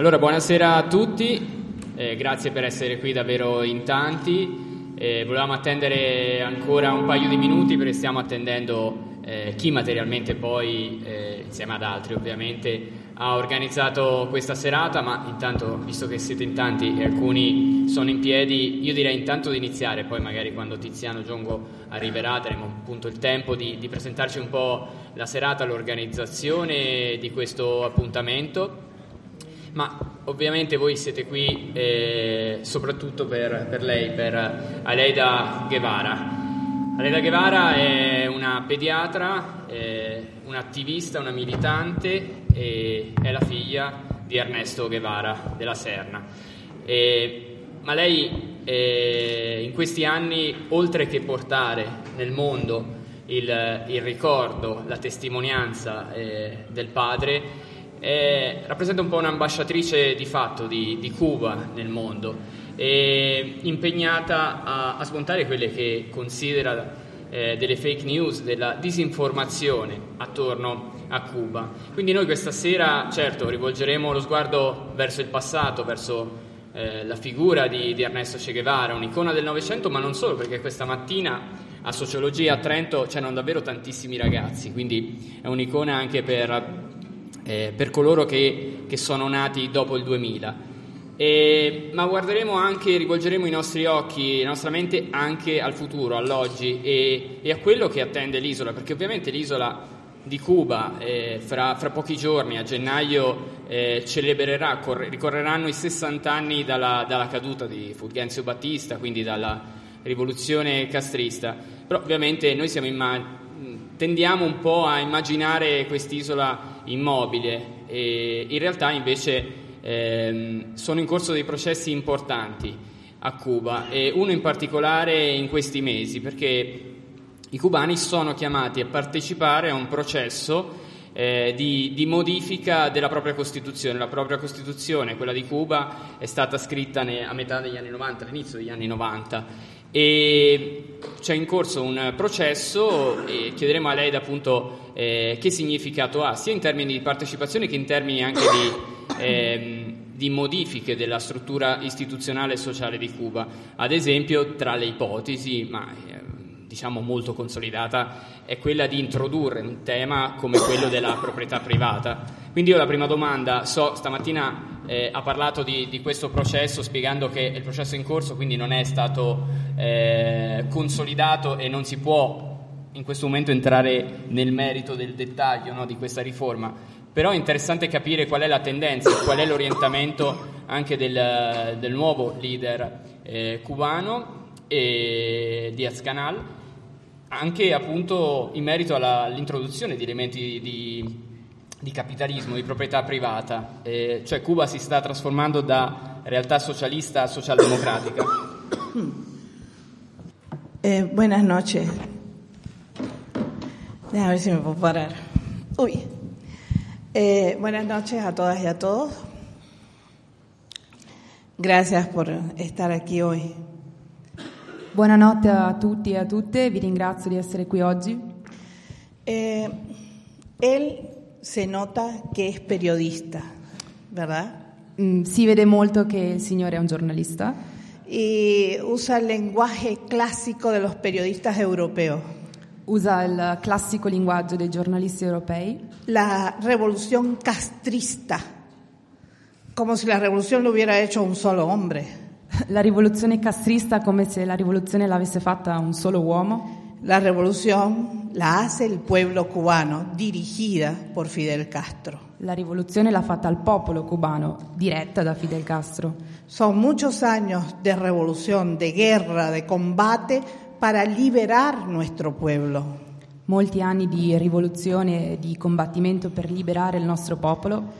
Allora, buonasera a tutti, grazie per essere qui davvero in tanti. Volevamo attendere ancora un paio di minuti perché stiamo attendendo chi materialmente poi, insieme ad altri ovviamente, ha organizzato questa serata, ma intanto, visto che siete in tanti e alcuni sono in piedi, io direi intanto di iniziare, poi magari quando Tiziano Giungo arriverà daremo appunto il tempo di presentarci un po' la serata, l'organizzazione di questo appuntamento. Ma ovviamente voi siete qui soprattutto per lei, per Aleida Guevara. Aleida Guevara è una pediatra, un'attivista, una militante, e è la figlia di Ernesto Guevara della Serna. Ma lei in questi anni, oltre che portare nel mondo il ricordo, la testimonianza del padre, rappresenta un po' un'ambasciatrice di fatto di Cuba nel mondo, impegnata a smontare quelle che considera delle fake news, della disinformazione attorno a Cuba. Quindi noi questa sera, certo, rivolgeremo lo sguardo verso il passato, verso la figura di Ernesto Che Guevara, un'icona del Novecento, ma non solo, perché questa mattina a Sociologia a Trento c'erano davvero tantissimi ragazzi, quindi è un'icona anche per coloro che sono nati dopo il 2000, ma guarderemo anche, rivolgeremo i nostri occhi, la nostra mente anche al futuro, all'oggi e a quello che attende l'isola, perché ovviamente l'isola di Cuba fra pochi giorni, a gennaio, celebrerà, ricorreranno i 60 anni dalla caduta di Fulgencio Battista, quindi dalla rivoluzione castrista. Però ovviamente noi tendiamo un po' a immaginare quest'isola immobile, e in realtà invece sono in corso dei processi importanti a Cuba, e uno in particolare in questi mesi, perché i cubani sono chiamati a partecipare a un processo di modifica della propria Costituzione. La propria Costituzione, quella di Cuba, è stata scritta a metà degli anni 90, all'inizio degli anni 90, e c'è in corso un processo, e chiederemo a lei appunto che significato ha sia in termini di partecipazione che in termini anche di modifiche della struttura istituzionale e sociale di Cuba. Ad esempio, tra le ipotesi, ma diciamo molto consolidata, è quella di introdurre un tema come quello della proprietà privata. Quindi io la prima domanda, stamattina ha parlato di questo processo spiegando che è il processo in corso, quindi non è stato consolidato e non si può in questo momento entrare nel merito del dettaglio, no, di questa riforma, però è interessante capire qual è la tendenza, qual è l'orientamento anche del nuovo leader cubano, Díaz Canal, anche appunto in merito all'introduzione di elementi di capitalismo, di proprietà privata, cioè Cuba si sta trasformando da realtà socialista a socialdemocratica. Buenas noches. A ver si me puedo parar. Uy. Buenas noches a todas y a todos. Gracias por estar aquí hoy. Buonanotte a tutti e a tutte, vi ringrazio di essere qui oggi. Él se nota que es periodista, ¿verdad? Si vede molto che il signore è un giornalista. Y usa el lenguaje clásico de los periodistas europeos. Usa il classico linguaggio dei giornalisti europei. La revolución castrista, como si la revolución lo hubiera hecho un solo hombre. La rivoluzione castrista, come se la rivoluzione l'avesse fatta un solo uomo. La rivoluzione la hace il pueblo cubano, dirigida por Fidel Castro. La rivoluzione l'ha fatta il popolo cubano, diretta da Fidel Castro. Son muchos años de revolución, de guerra, de combate para liberar nuestro pueblo. Molti anni di rivoluzione e di combattimento per liberare il nostro popolo.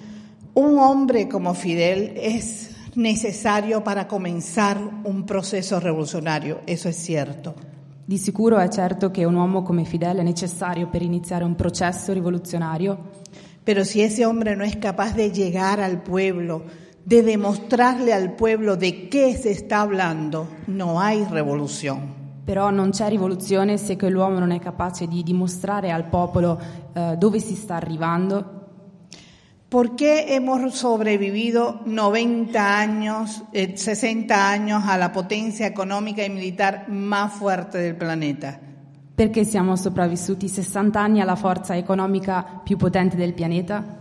Un hombre como Fidel es necesario para comenzar un proceso revolucionario, eso es cierto. Di sicuro è certo che un uomo come Fidel è necessario per iniziare un processo rivoluzionario. Pero si ese hombre no es capaz de llegar al pueblo, de demostrarle al pueblo de qué se está hablando, no hay revolución. Però non c'è rivoluzione se quell'uomo non è capace di dimostrare al popolo dove si sta arrivando. ¿Por qué hemos sobrevivido 90 años, 60 años a la potencia económica y militar más fuerte del planeta? Perché siamo sopravvissuti 60 anni alla forza economica più potente del pianeta?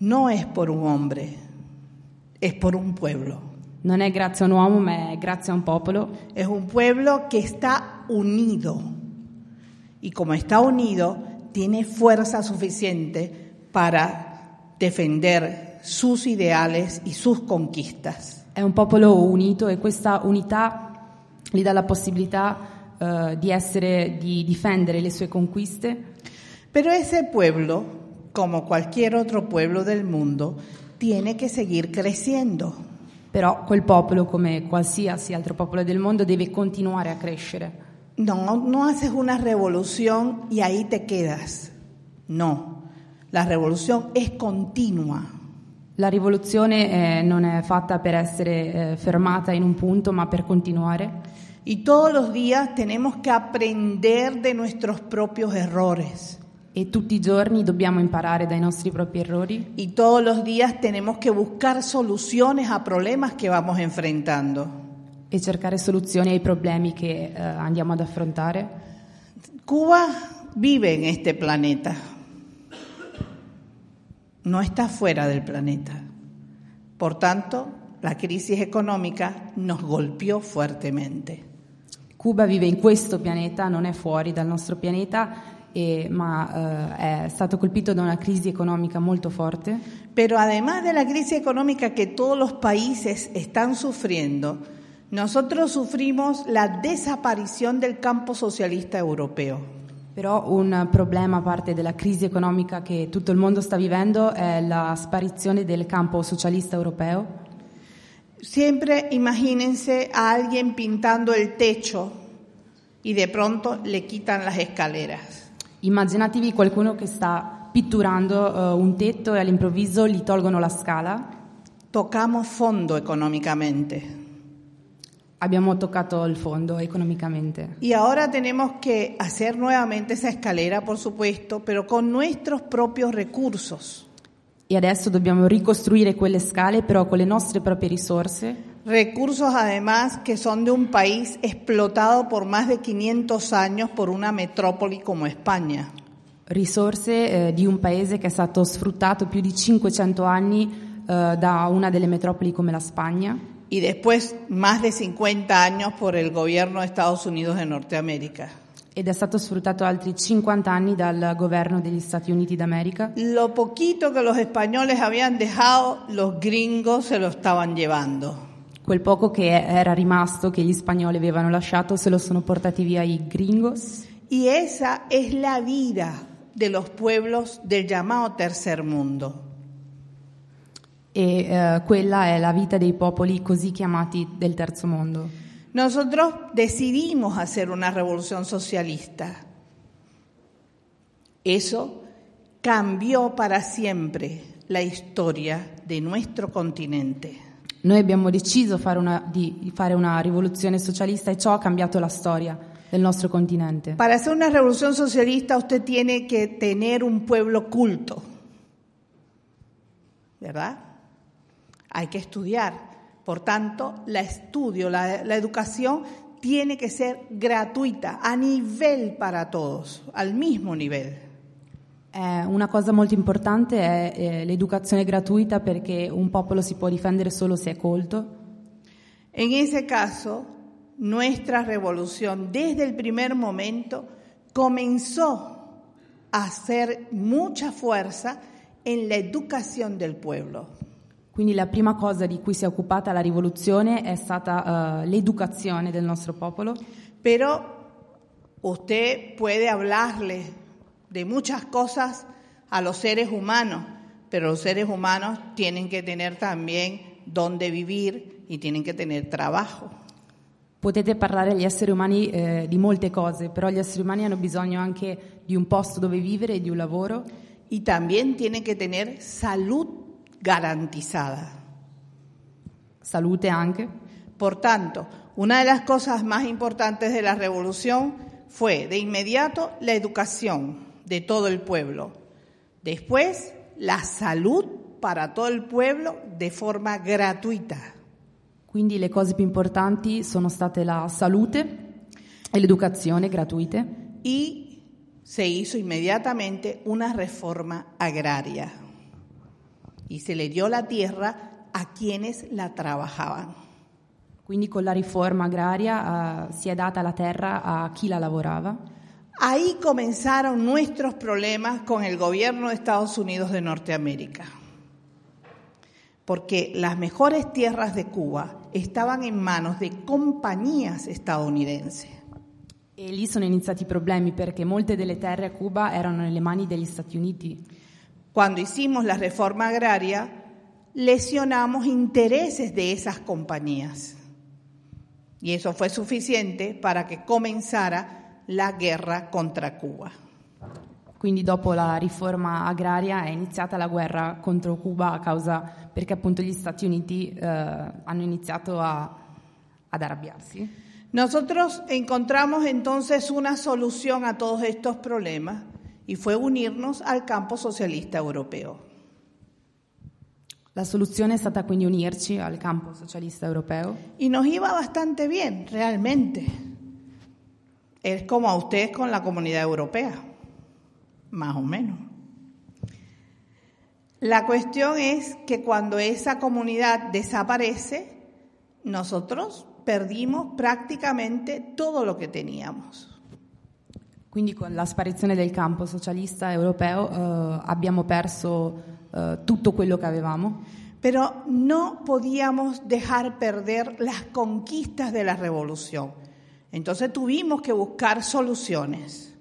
No es por un hombre, es por un pueblo. Non è grazie a un uomo, ma è grazie a un popolo. È un pueblo che sta unito. E come sta unito, tiene forza sufficiente per difendere i suoi ideali e le sue conquiste. È un popolo unito e questa unità gli dà la possibilità di difendere le sue conquiste. Però ese pueblo, come qualche altro pueblo del mondo, tiene che seguir crescendo. Però quel popolo, come qualsiasi altro popolo del mondo, deve continuare a crescere. No haces una revolución y ahí te quedas. No, la revolución es continua. La rivoluzione non è fatta per essere fermata in un punto, ma per continuare. Y todos los días tenemos que aprender de nuestros propios errores. E tutti i giorni dobbiamo imparare dai nostri propri errori. Y todos los días tenemos que buscar soluciones a problemas que vamos enfrentando. E cercare soluzioni ai problemi che andiamo ad affrontare. Cuba vive en este planeta. No está fuera del planeta. Por tanto, la crisis económica nos golpeó fuertemente. Cuba vive in questo pianeta, non è fuori dal nostro pianeta. È stato colpito da una crisi economica molto forte. Pero además de la crisis económica que todos los países están sufriendo, nosotros sufrimos la desaparición del campo socialista europeo. Però un problema, a parte della crisi economica che tutto il mondo sta vivendo, è la sparizione del campo socialista europeo. Siempre imagínense a alguien pintando el techo y de pronto le quitan las escaleras. Immaginatevi qualcuno che sta pitturando un tetto e all'improvviso gli tolgono la scala. Toccamo fondo economicamente. Abbiamo toccato il fondo economicamente. Y ahora tenemos que hacer nuevamente esa escalera, por supuesto, pero con nuestros propios recursos. E adesso dobbiamo ricostruire quelle scale, però con le nostre proprie risorse. Recursos, además, que son de un país explotado por más de 500 años por una metrópoli como España. Risorse di un paese che è stato sfruttato più di 500 anni da una delle metropoli come la Spagna. Y después más de 50 años por el gobierno de Estados Unidos de Norteamérica. Ed è stato sfruttato altri 50 anni dal governo degli Stati Uniti d'America. Lo poquito que los españoles habían dejado, los gringos se lo estaban llevando. Quel poco che era rimasto, che gli spagnoli avevano lasciato, se lo sono portati via i gringos. Y esa es la vida de los pueblos del llamado tercer mundo. E quella è la vita dei popoli così chiamati del terzo mondo. Nosotros decidimos hacer una revolución socialista. Eso cambió para siempre la historia de nuestro continente. Noi abbiamo deciso di fare una rivoluzione socialista e ciò ha cambiato la storia del nostro continente. Para hacer una revolución socialista usted tiene que tener un pueblo culto, ¿verdad? Hay que estudiar. Por tanto, la educación tiene que ser gratuita, a nivel para todos, al mismo nivel. Una cosa molto importante è l'educazione gratuita, perché un popolo si può difendere solo se è colto. En ese caso, nuestra revolución desde el primer momento comenzó a hacer mucha fuerza en la educación del pueblo. Quindi la prima cosa di cui si è occupata la rivoluzione è stata l'educazione del nostro popolo. Pero usted puede hablarle de muchas cosas a los seres humanos, pero los seres humanos tienen que tener también dónde vivir y tienen que tener trabajo. Potete parlare agli esseri umani di molte cose, però gli esseri umani hanno bisogno anche di un posto dove vivere e di un lavoro. Y también tienen que tener salud garantizada. Salute anche. Por tanto, una de las cosas más importantes de la revolución fue de inmediato la educación de todo el pueblo, después la salud para todo el pueblo de forma gratuita. Quindi le cose più importanti sono state la salute e l'educazione gratuite. Y se hizo inmediatamente una reforma agraria y se le dio la tierra a quienes la trabajaban. Quindi con la riforma agraria si è data la terra a chi la lavorava. Ahí comenzaron nuestros problemas con el gobierno de Estados Unidos de Norteamérica, porque las mejores tierras de Cuba estaban en manos de compañías estadounidenses. E lì sono iniziati i problemi perché molte delle terre a Cuba erano nelle mani degli Stati Uniti. Cuando hicimos la reforma agraria, lesionamos intereses de esas compañías. Y eso fue suficiente para que comenzara la guerra contra Cuba. Quindi dopo la riforma agraria è iniziata la guerra contro Cuba perché appunto gli Stati Uniti hanno iniziato ad arrabbiarsi. Nosotros encontramos entonces una solución a todos estos problemas y fue unirnos al campo socialista europeo. La soluzione è stata quindi unirci al campo socialista europeo. Y nos iba bastante bien, realmente. Es como a ustedes con la Comunidad Europea, más o menos. La cuestión es que cuando esa comunidad desaparece, nosotros perdimos prácticamente todo lo que teníamos. Quindi con la sparizione del campo socialista europeo abbiamo perso tutto quello che avevamo. Pero no podíamos dejar perder las conquistas de la revolución. Entonces tuvimos que buscar soluciones.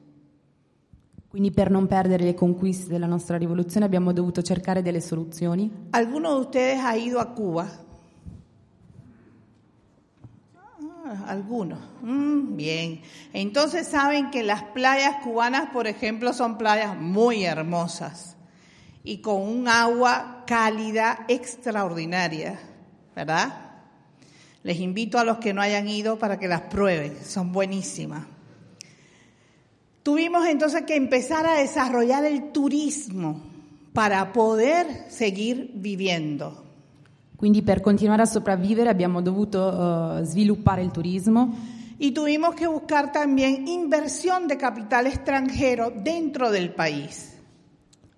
Quindi per non perdere le conquiste della nostra rivoluzione abbiamo dovuto cercare delle soluzioni. ¿Alguno de ustedes ha ido a Cuba? Algunos. Bien. Entonces saben que las playas cubanas, por ejemplo, son playas muy hermosas y con un agua cálida extraordinaria, ¿verdad? Les invito a los que no hayan ido para que las prueben, son buenísimas. Tuvimos entonces que empezar a desarrollar el turismo para poder seguir viviendo. Quindi per continuare a sopravvivere abbiamo dovuto sviluppare il turismo. Y tuvimos que buscar también inversión de capital extranjero dentro del país.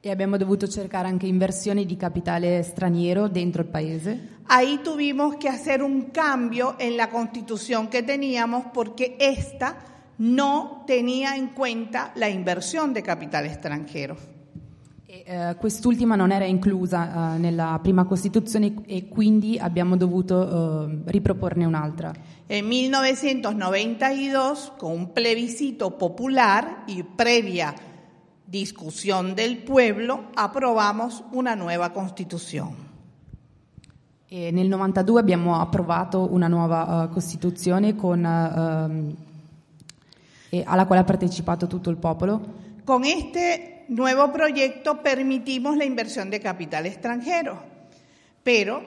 E abbiamo dovuto cercare anche inversioni di capitale straniero dentro il paese. Ahí tuvimos que hacer un cambio en la constitución que teníamos porque esta no tenía en cuenta la inversión de capital extranjero. Quest'ultima non era inclusa nella prima Costituzione e quindi abbiamo dovuto riproporne un'altra. En 1992, con un plebiscito popular y previa discusión del pueblo, aprobamos una nueva Constitución. E nel 92 abbiamo approvato una nuova Costituzione alla quale ha partecipato tutto il popolo. Con este nuevo proyecto permitimos la inversión de capital extranjero, pero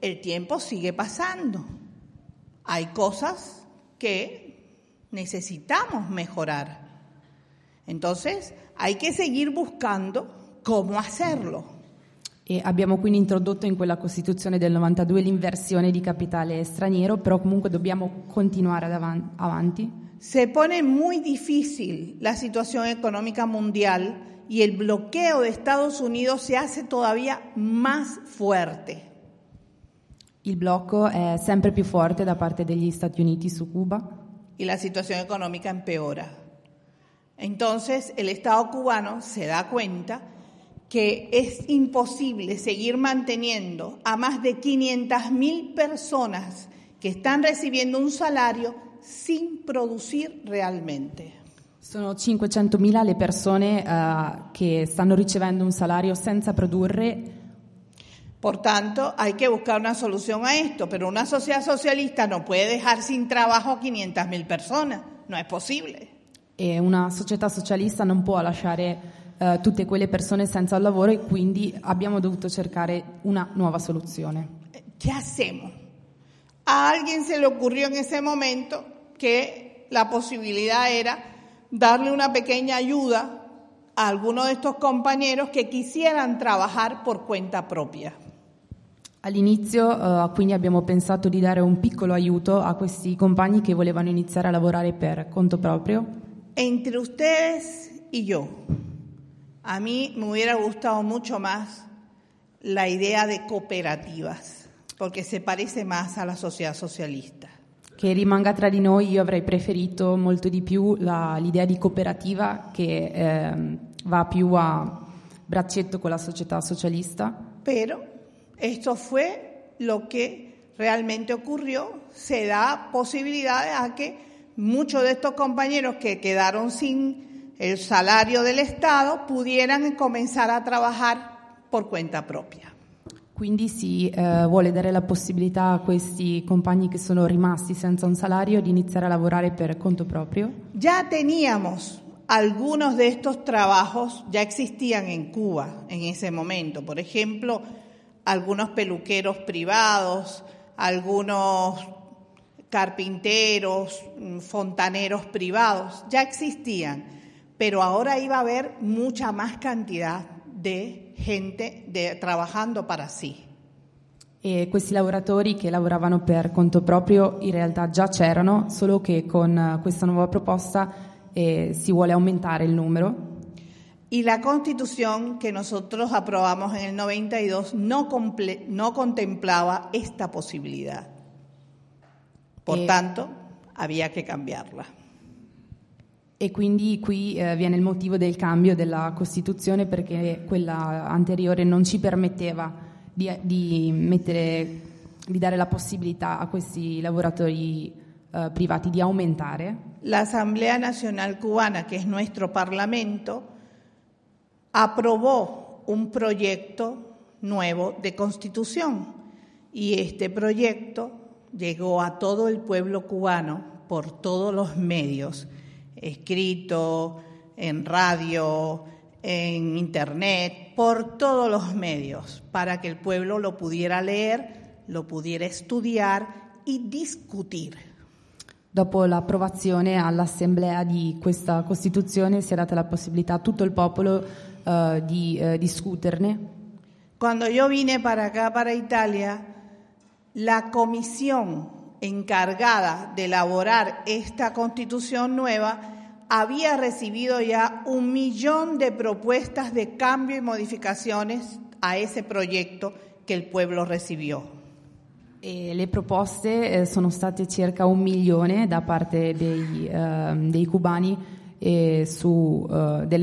el tiempo sigue pasando. Hay cosas que necesitamos mejorar. Entonces, hay que seguir buscando cómo hacerlo. E abbiamo quindi introdotto in quella Costituzione del 92 l'inversione di capitale straniero, però comunque dobbiamo continuare avanti. Se pone muy difícil la situación económica mundial. Y el bloqueo de Estados Unidos se hace todavía más fuerte. Il blocco è sempre più forte da parte degli Stati Uniti su Cuba. Y la situación económica empeora. Entonces, el Estado cubano se da cuenta que es imposible seguir manteniendo a más de 500.000 personas que están recibiendo un salario sin producir realmente. Sono 500.000 le persone che stanno ricevendo un salario senza produrre. Por tanto, hay que buscar una solución a esto, pero una sociedad socialista no puede dejar sin trabajo a 500.000 personas, no es posible. E una società socialista non può lasciare tutte quelle persone senza un lavoro e quindi abbiamo dovuto cercare una nuova soluzione. ¿Qué hacemos? A alguien se le ocurrió en ese momento que la posibilidad era darle una pequeña ayuda a algunos de estos compañeros que quisieran trabajar por cuenta propia. All'inizio quindi abbiamo pensato di dare un piccolo aiuto a questi compagni che volevano iniziare a lavorare per conto proprio. Entre ustedes y yo, a mí me hubiera gustado mucho más la idea de cooperativas, porque se parece más a la sociedad socialista. Che rimanga tra di noi, io avrei preferito molto di più l'idea di cooperativa che va più a braccetto con la società socialista. Pero esto fue lo que realmente ocurrió. Se da posibilidades a que muchos de estos compañeros que quedaron sin el salario del Estado pudieran comenzar a trabajar por cuenta propia. Quindi si vuole dare la possibilità a questi compagni che sono rimasti senza un salario di iniziare a lavorare per conto proprio. Ya teníamos algunos de estos trabajos, ya existían en Cuba en ese momento. Por ejemplo, algunos peluqueros privados, algunos carpinteros, fontaneros privados, ya existían. Pero ahora iba a haber mucha más cantidad de gente trabajando para sí. E questi lavoratori che lavoravano per conto proprio in realtà già c'erano, solo che con questa nuova proposta si vuole aumentare il numero. Y la Constitución que nosotros aprobamos en el 92 no contemplaba esta posibilidad. Por tanto, había que cambiarla. E quindi qui viene il motivo del cambio della Costituzione, perché quella anteriore non ci permetteva di dare la possibilità a questi lavoratori privati di aumentare. L'Assemblea Nazionale Cubana, che è il nostro Parlamento, aprobò un proyecto nuevo de Constitución y este proyecto llegó a todo el pueblo cubano por todos los medios. Escrito, en radio, en internet, por todos los medios, para que el pueblo lo pudiera leer, lo pudiera estudiar y discutir. Dopo l'approvazione all'Assemblea di questa Costituzione si è data la possibilità a tutto il popolo di discuterne. Cuando yo vine para acá, para Italia, la comisión encargada de elaborar esta Constitución nueva, había recibido ya 1,000,000 de propuestas de cambio y modificaciones a ese proyecto que el pueblo recibió. E le proposte sono state circa 1,000,000 da parte dei cubani delle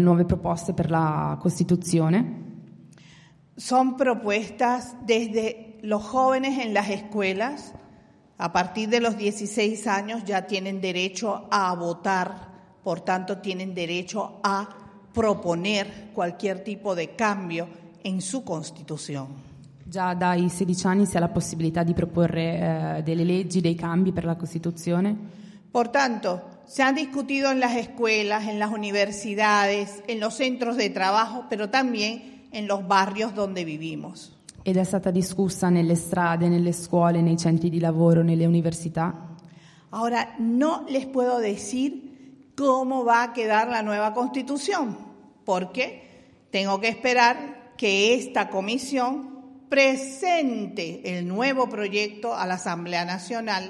nuove proposte per la Costituzione. Son propuestas desde los jóvenes en las escuelas. A partir de los 16 años ya tienen derecho a votar, por tanto tienen derecho a proponer cualquier tipo de cambio en su Constitución. Già dai 16 anni si ha la possibilità di proporre delle leggi, dei cambi per la Costituzione. Por tanto, se han discutido en las escuelas, en las universidades, en los centros de trabajo, pero también en los barrios donde vivimos. Ed è stata discussa nelle strade, nelle scuole, nei centri di lavoro, nelle università. Ahora no les puedo decir cómo va a quedar la nueva Constitución, porque tengo que esperar que esta comisión presente el nuevo proyecto a la Asamblea Nacional,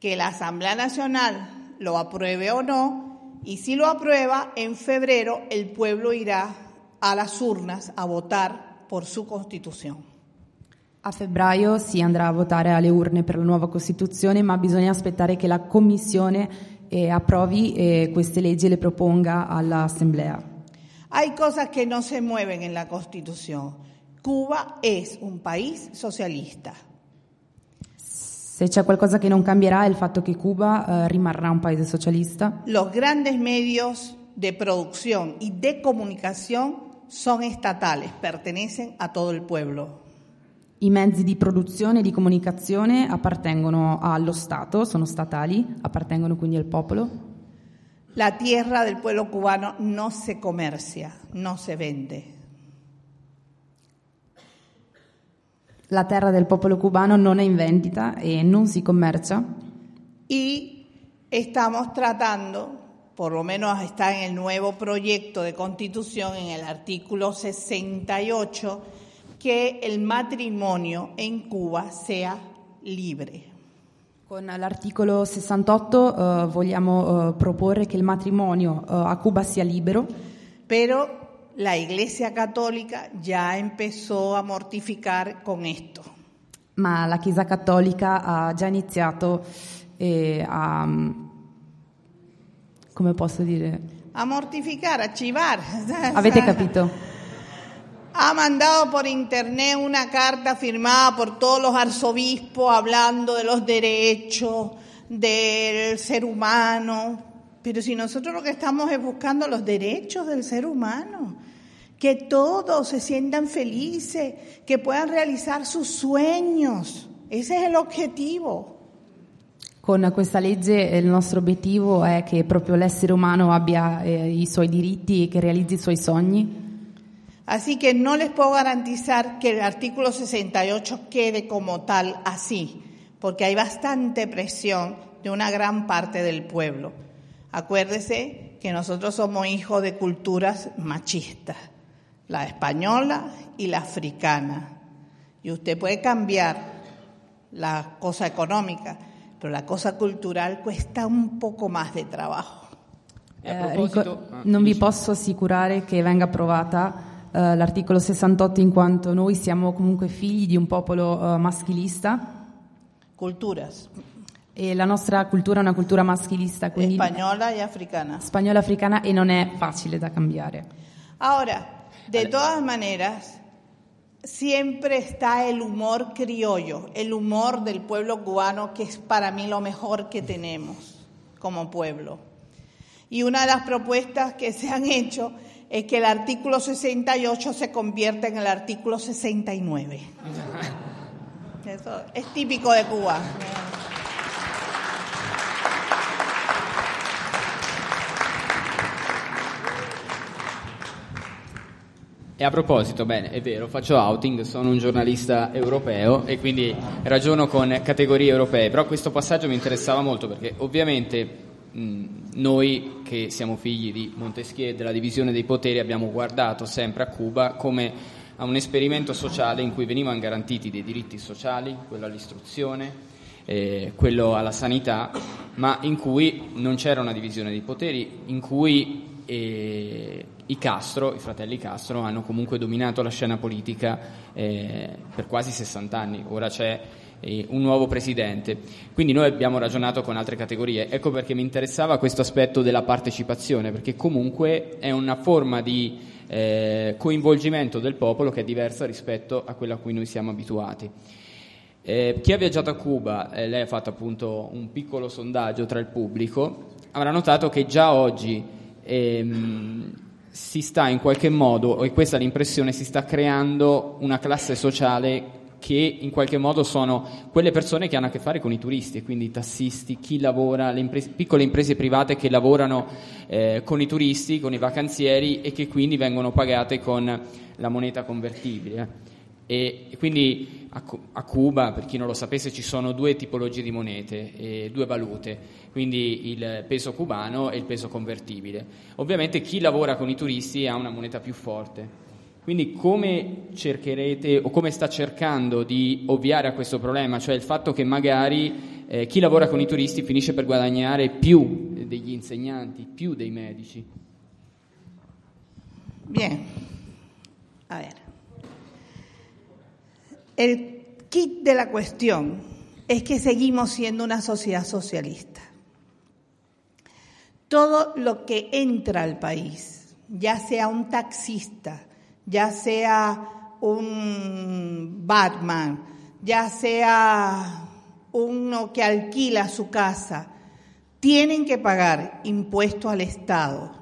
que la Asamblea Nacional lo apruebe o no, y si lo aprueba, en febrero el pueblo irá a las urnas a votar por su Costitución. A febbraio si andrà a votare alle urne per la nuova Costituzione, ma bisogna aspettare che la Commissione approvi queste leggi e le proponga all'Assemblea. Hay cosas que no se mueven en la Constitución. Cuba es un país socialista. Se c'è qualcosa che non cambierà è il fatto che Cuba rimarrà un paese socialista. Los grandes medios de producción y de comunicación son estatales, pertenecen a todo el pueblo. I mezzi di produzione e di comunicazione appartengono allo Stato, sono statali, appartengono quindi al popolo. La tierra del pueblo cubano no se comercia, no se vende. La terra del popolo cubano non è in vendita e non si commercia. Y estamos tratando por lo menos está en el nuevo proyecto de Constitución, en el artículo 68, que el matrimonio en Cuba sea libre. Con l'articolo 68 vogliamo proporre che il matrimonio a Cuba sia libero. Pero la Iglesia Católica ya empezó a mortificar con esto. Ma la Chiesa Cattolica ha già iniziato a, come posso dire, a mortificare, a civar. Avete capito? Ha mandado por internet una carta firmada por todos los arzobispos hablando de los derechos del ser humano. Pero si nosotros lo que estamos es buscando los derechos del ser humano, que todos se sientan felices, que puedan realizar sus sueños. Ese es el objetivo. Con questa legge il nostro obiettivo è che proprio l'essere umano abbia i suoi diritti e che realizzi i suoi sogni. Así que no les puedo garantizar que el artículo 68 quede como tal así, porque hay bastante presión de una gran parte del pueblo. Acuérdese que nosotros somos hijos de culturas machistas, la española y la africana. Y usted puede cambiar la cosa económica, pero la cosa cultural cuesta un poco más de trabajo. Non vi posso assicurare che venga approvata l'articolo 68, in quanto noi siamo comunque figli di un popolo maschilista. Culturas. E la nostra cultura è una cultura maschilista, quindi spagnola e africana. Spagnola e africana, e non è facile da cambiare. Ora, de todas maneras, siempre está el humor criollo, el humor del pueblo cubano, que es para mí lo mejor que tenemos como pueblo. Y una de las propuestas que se han hecho es que el artículo 68 se convierta en el artículo 69. Eso es típico de Cuba. E a proposito, bene, è vero, faccio outing, sono un giornalista europeo e quindi ragiono con categorie europee, però questo passaggio mi interessava molto perché ovviamente noi che siamo figli di Montesquieu e della divisione dei poteri abbiamo guardato sempre a Cuba come a un esperimento sociale in cui venivano garantiti dei diritti sociali, quello all'istruzione, quello alla sanità, ma in cui non c'era una divisione dei poteri, in cui i fratelli Castro hanno comunque dominato la scena politica per quasi 60 anni, ora c'è un nuovo presidente, quindi noi abbiamo ragionato con altre categorie. Ecco perché mi interessava questo aspetto della partecipazione, perché comunque è una forma di coinvolgimento del popolo che è diversa rispetto a quella a cui noi siamo abituati. Chi ha viaggiato a Cuba, lei ha fatto appunto un piccolo sondaggio tra il pubblico, avrà notato che già oggi si sta in qualche modo, e questa è l'impressione, si sta creando una classe sociale che in qualche modo sono quelle persone che hanno a che fare con i turisti, quindi i tassisti, chi lavora, le imprese, piccole imprese private che lavorano con i turisti, con i vacanzieri, e che quindi vengono pagate con la moneta convertibile. E quindi a Cuba, per chi non lo sapesse, ci sono due tipologie di monete, due valute, quindi il peso cubano e il peso convertibile. Ovviamente chi lavora con i turisti ha una moneta più forte. Quindi come cercherete o come sta cercando di ovviare a questo problema, cioè il fatto che magari chi lavora con i turisti finisce per guadagnare più degli insegnanti, più dei medici? Bien, a ver. El kit de la cuestión es que seguimos siendo una sociedad socialista. Todo lo que entra al país, ya sea un taxista, ya sea un Batman, ya sea uno que alquila su casa, tienen que pagar impuestos al Estado.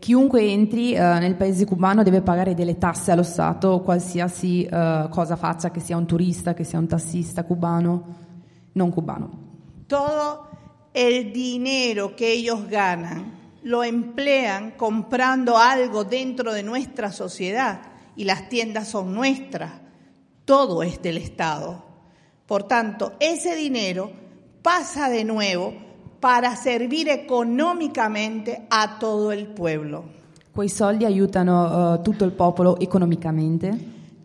Chiunque entri nel paese cubano deve pagare delle tasse allo Stato, qualsiasi cosa faccia, che sia un turista, che sia un tassista cubano, non cubano. Todo el dinero que ellos ganan lo emplean comprando algo dentro de nuestra sociedad, y las tiendas son nuestras, todo es del Estado. Por tanto, ese dinero pasa de nuevo para servir económicamente a todo el pueblo. ¿Quei soldi aiutano tutto il popolo economicamente?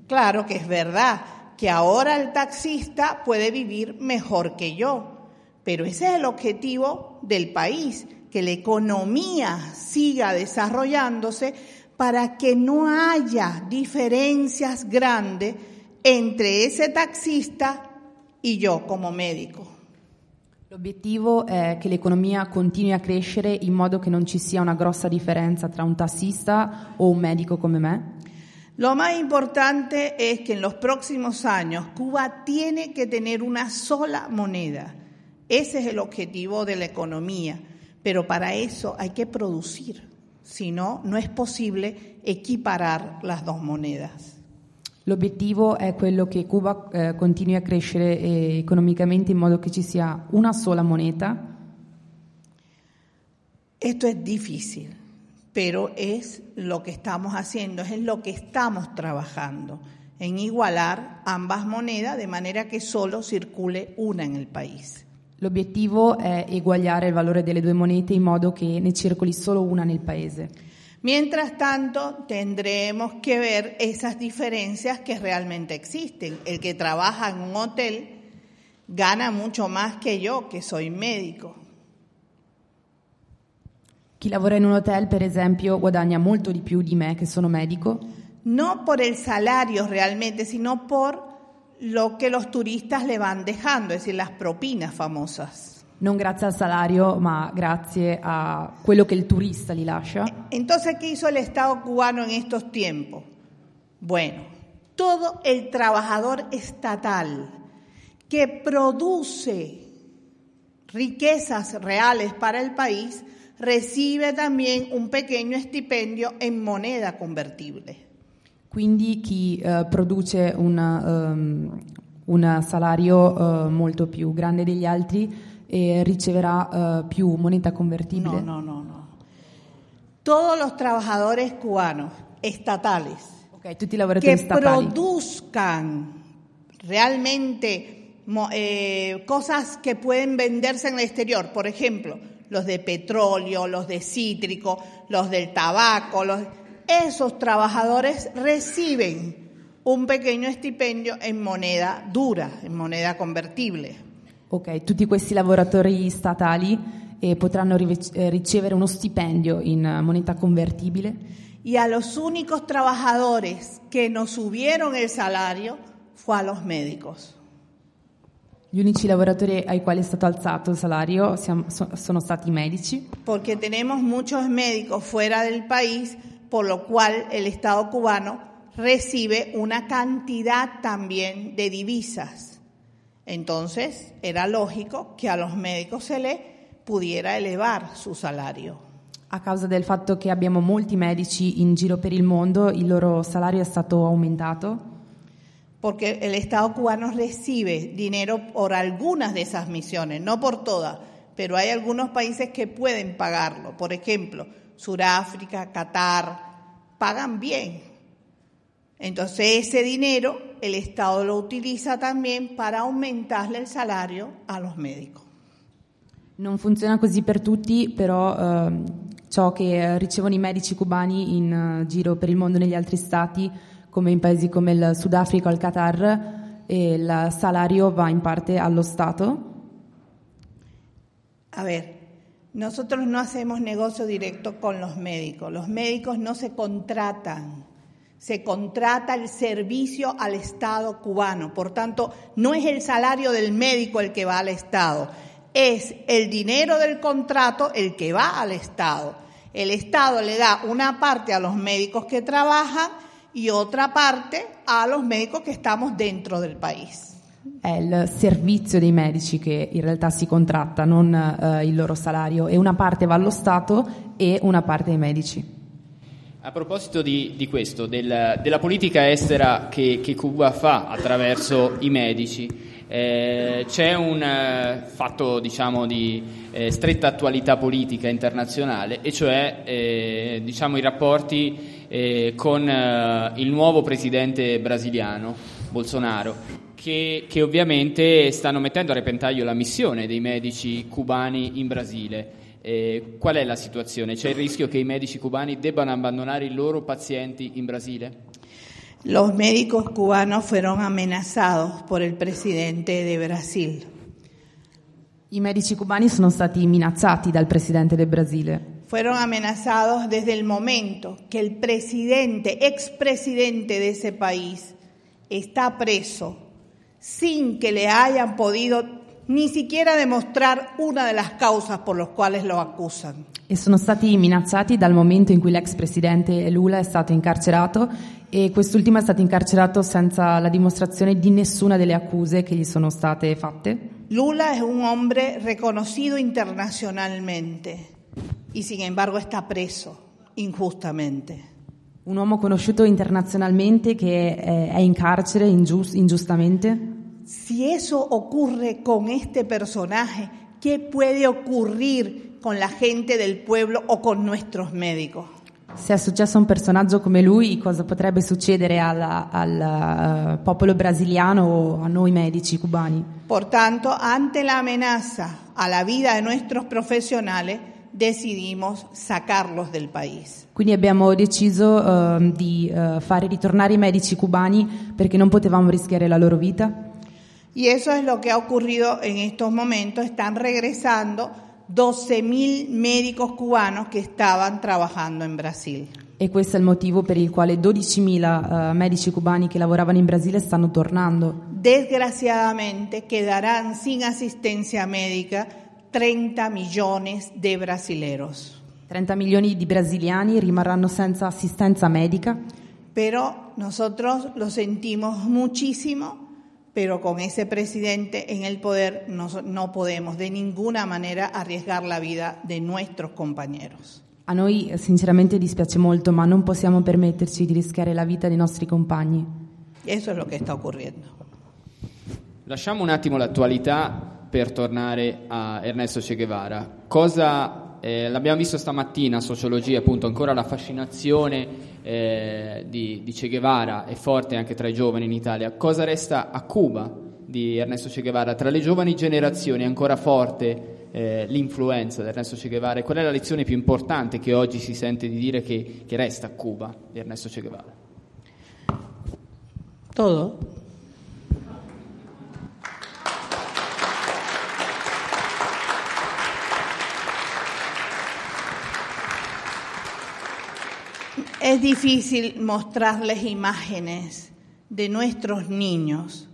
Claro que es verdad que ahora el taxista puede vivir mejor que yo, pero ese es el objetivo del país, que la economía siga desarrollándose para que no haya diferencias grandes entre ese taxista y yo como médico. L'obiettivo è che l'economia continui a crescere in modo che non ci sia una grossa differenza tra un tassista o un medico come me. Lo más importante es que en los próximos años Cuba tiene que tener una sola moneda. Ese es el objetivo de la economía, pero para eso hay que producir, si no, no es posible equiparar las dos monedas. L'obiettivo è quello che Cuba continui a crescere economicamente in modo che ci sia una sola moneta. Esto es difícil, pero es lo que estamos haciendo, es lo que estamos trabajando, en igualar ambas monedas de manera que solo circule una en el país. L'obiettivo è eguagliare il valore delle due monete in modo che ne circoli solo una nel paese. Mientras tanto, tendremos que ver esas diferencias que realmente existen. El que trabaja en un hotel gana mucho más que yo, que soy médico. Chi lavora in un hotel, per esempio, guadagna molto di più di me, che sono médico. No por el salario realmente, sino por lo que los turistas le van dejando, es decir, las propinas famosas. Non grazie al salario, ma grazie a quello che il turista gli lascia. Entonces, ¿qué hizo el Estado cubano en estos tiempos? Bueno, todo el trabajador estatal que produce riquezas reales para el país recibe también un pequeño estipendio en moneda convertible. Quindi chi produce un salario molto più grande degli altri e riceverá più moneta convertible. No. Todos los trabajadores cubanos estatales, okay, tutti lavoratori que estatali, produzcan realmente cosas que pueden venderse en el exterior, por ejemplo, los de petróleo, los de cítrico, los del tabaco, esos trabajadores reciben un pequeño estipendio en moneda dura, en moneda convertible. Ok, tutti questi lavoratori statali potranno ricevere uno stipendio in moneta convertibile. Y a los únicos trabajadores que nos subieron el salario fue a los médicos. Gli unici lavoratori ai quali è stato alzato il salario sono stati i medici. Porque tenemos muchos médicos fuera del país, por lo cual el Estado cubano recibe una cantidad también de divisas. Entonces era lógico que a los médicos se le pudiera elevar su salario. A causa del fatto che abbiamo molti medici in giro per il mondo, il loro salario è stato aumentato. Porque el Estado cubano recibe dinero por algunas de esas misiones, no por todas, pero hay algunos países que pueden pagarlo. Por ejemplo, Sudáfrica, Qatar, pagan bien. Entonces ese dinero el Estado lo utiliza también para aumentarle el salario a los médicos. Non funziona così per tutti, però ciò che ricevono i medici cubani in giro per il mondo negli altri stati, come in paesi come il Sudafrica o il Qatar, il salario va in parte allo Stato. A ver, nosotros no hacemos negocio directo con los médicos no se contratan. Se contrata el servicio al Estado cubano. Por tanto, no es el salario del médico el que va al Estado, es el dinero del contrato el que va al Estado. El Estado le da una parte a los médicos que trabajan y otra parte a los médicos que estamos dentro del país. È il servizio dei medici che in realtà si contratta, non il loro salario. E una parte va allo Stato e una parte ai medici. A proposito di questo, della politica estera che Cuba fa attraverso i medici, c'è un fatto, diciamo, di stretta attualità politica internazionale, e cioè diciamo i rapporti con il nuovo presidente brasiliano Bolsonaro. che ovviamente stanno mettendo a repentaglio la missione dei medici cubani in Brasile. Qual è la situazione? C'è il rischio che i medici cubani debbano abbandonare i loro pazienti in Brasile? Los médicos cubanos fueron amenazados por el presidente de Brasil. I medici cubani sono stati minacciati dal presidente del Brasile. Fueron amenazados desde el momento que el presidente, expresidente de ese país, está preso, sin que le hayan podido ni siquiera demostrar una de las causas por las cuales lo acusan. E sono stati minacciati dal momento in cui l'ex presidente Lula è stato incarcerato, e quest'ultimo è stato incarcerato senza la dimostrazione di nessuna delle accuse che gli sono state fatte. Lula è un hombre reconocido internacionalmente. Y sin embargo está preso injustamente. Un uomo conosciuto internazionalmente che è in carcere ingiustamente. Si eso ocurre con este personaje, ¿qué puede ocurrir con la gente del pueblo o con nuestros médicos? Se è successo a un personaggio come lui, cosa potrebbe succedere al popolo brasiliano o a noi medici cubani? Por tanto, ante la amenaza a la vida de nuestros profesionales, decidimos sacarlos del país. Quindi abbiamo deciso di fare ritornare i medici cubani perché non potevamo rischiare la loro vita. Y eso es lo que ha ocurrido en estos momentos. Están regresando 12.000 médicos cubanos que estaban trabajando en Brasil. E questo è il motivo per il quale 12.000 medici cubani che lavoravano in Brasile stanno tornando. Desgraciadamente quedarán sin asistencia médica 30 millones de brasileros. 30 milioni di brasiliani rimarranno senza assistenza medica. Pero nosotros lo sentimos muchísimo, pero con ese presidente en el poder no podemos de ninguna manera arriesgar la vida de nuestros compañeros. A noi sinceramente dispiace molto, ma non possiamo permetterci di rischiare la vita dei nostri compagni. Eso es lo que está ocurriendo. Lasciamo un attimo l'attualità per tornare a Ernesto Che Guevara. L'abbiamo visto stamattina, sociologia, appunto, ancora la fascinazione di Che Guevara è forte anche tra i giovani in Italia. Cosa resta a Cuba di Ernesto Che Guevara? Tra le giovani generazioni è ancora forte l'influenza di Ernesto Che Guevara. E qual è la lezione più importante che oggi si sente di dire che resta a Cuba di Ernesto Che Guevara? Todo. Es difícil mostrarles imágenes de nuestros niños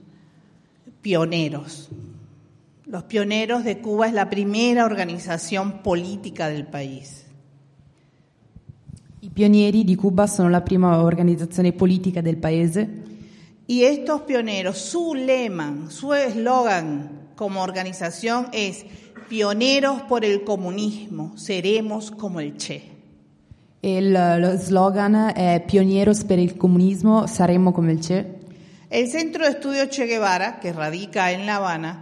pioneros. Los Pioneros de Cuba es la primera organización política del país. I pionieri di Cuba sono la prima organizzazione politica del paese. Y estos pioneros, su lema, su eslogan como organización es: pioneros por el comunismo, seremos como el Che. Lo slogan è Pionieros per il comunismo, saremo come il Che. El Centro de Estudio Che Guevara, que radica en La Habana,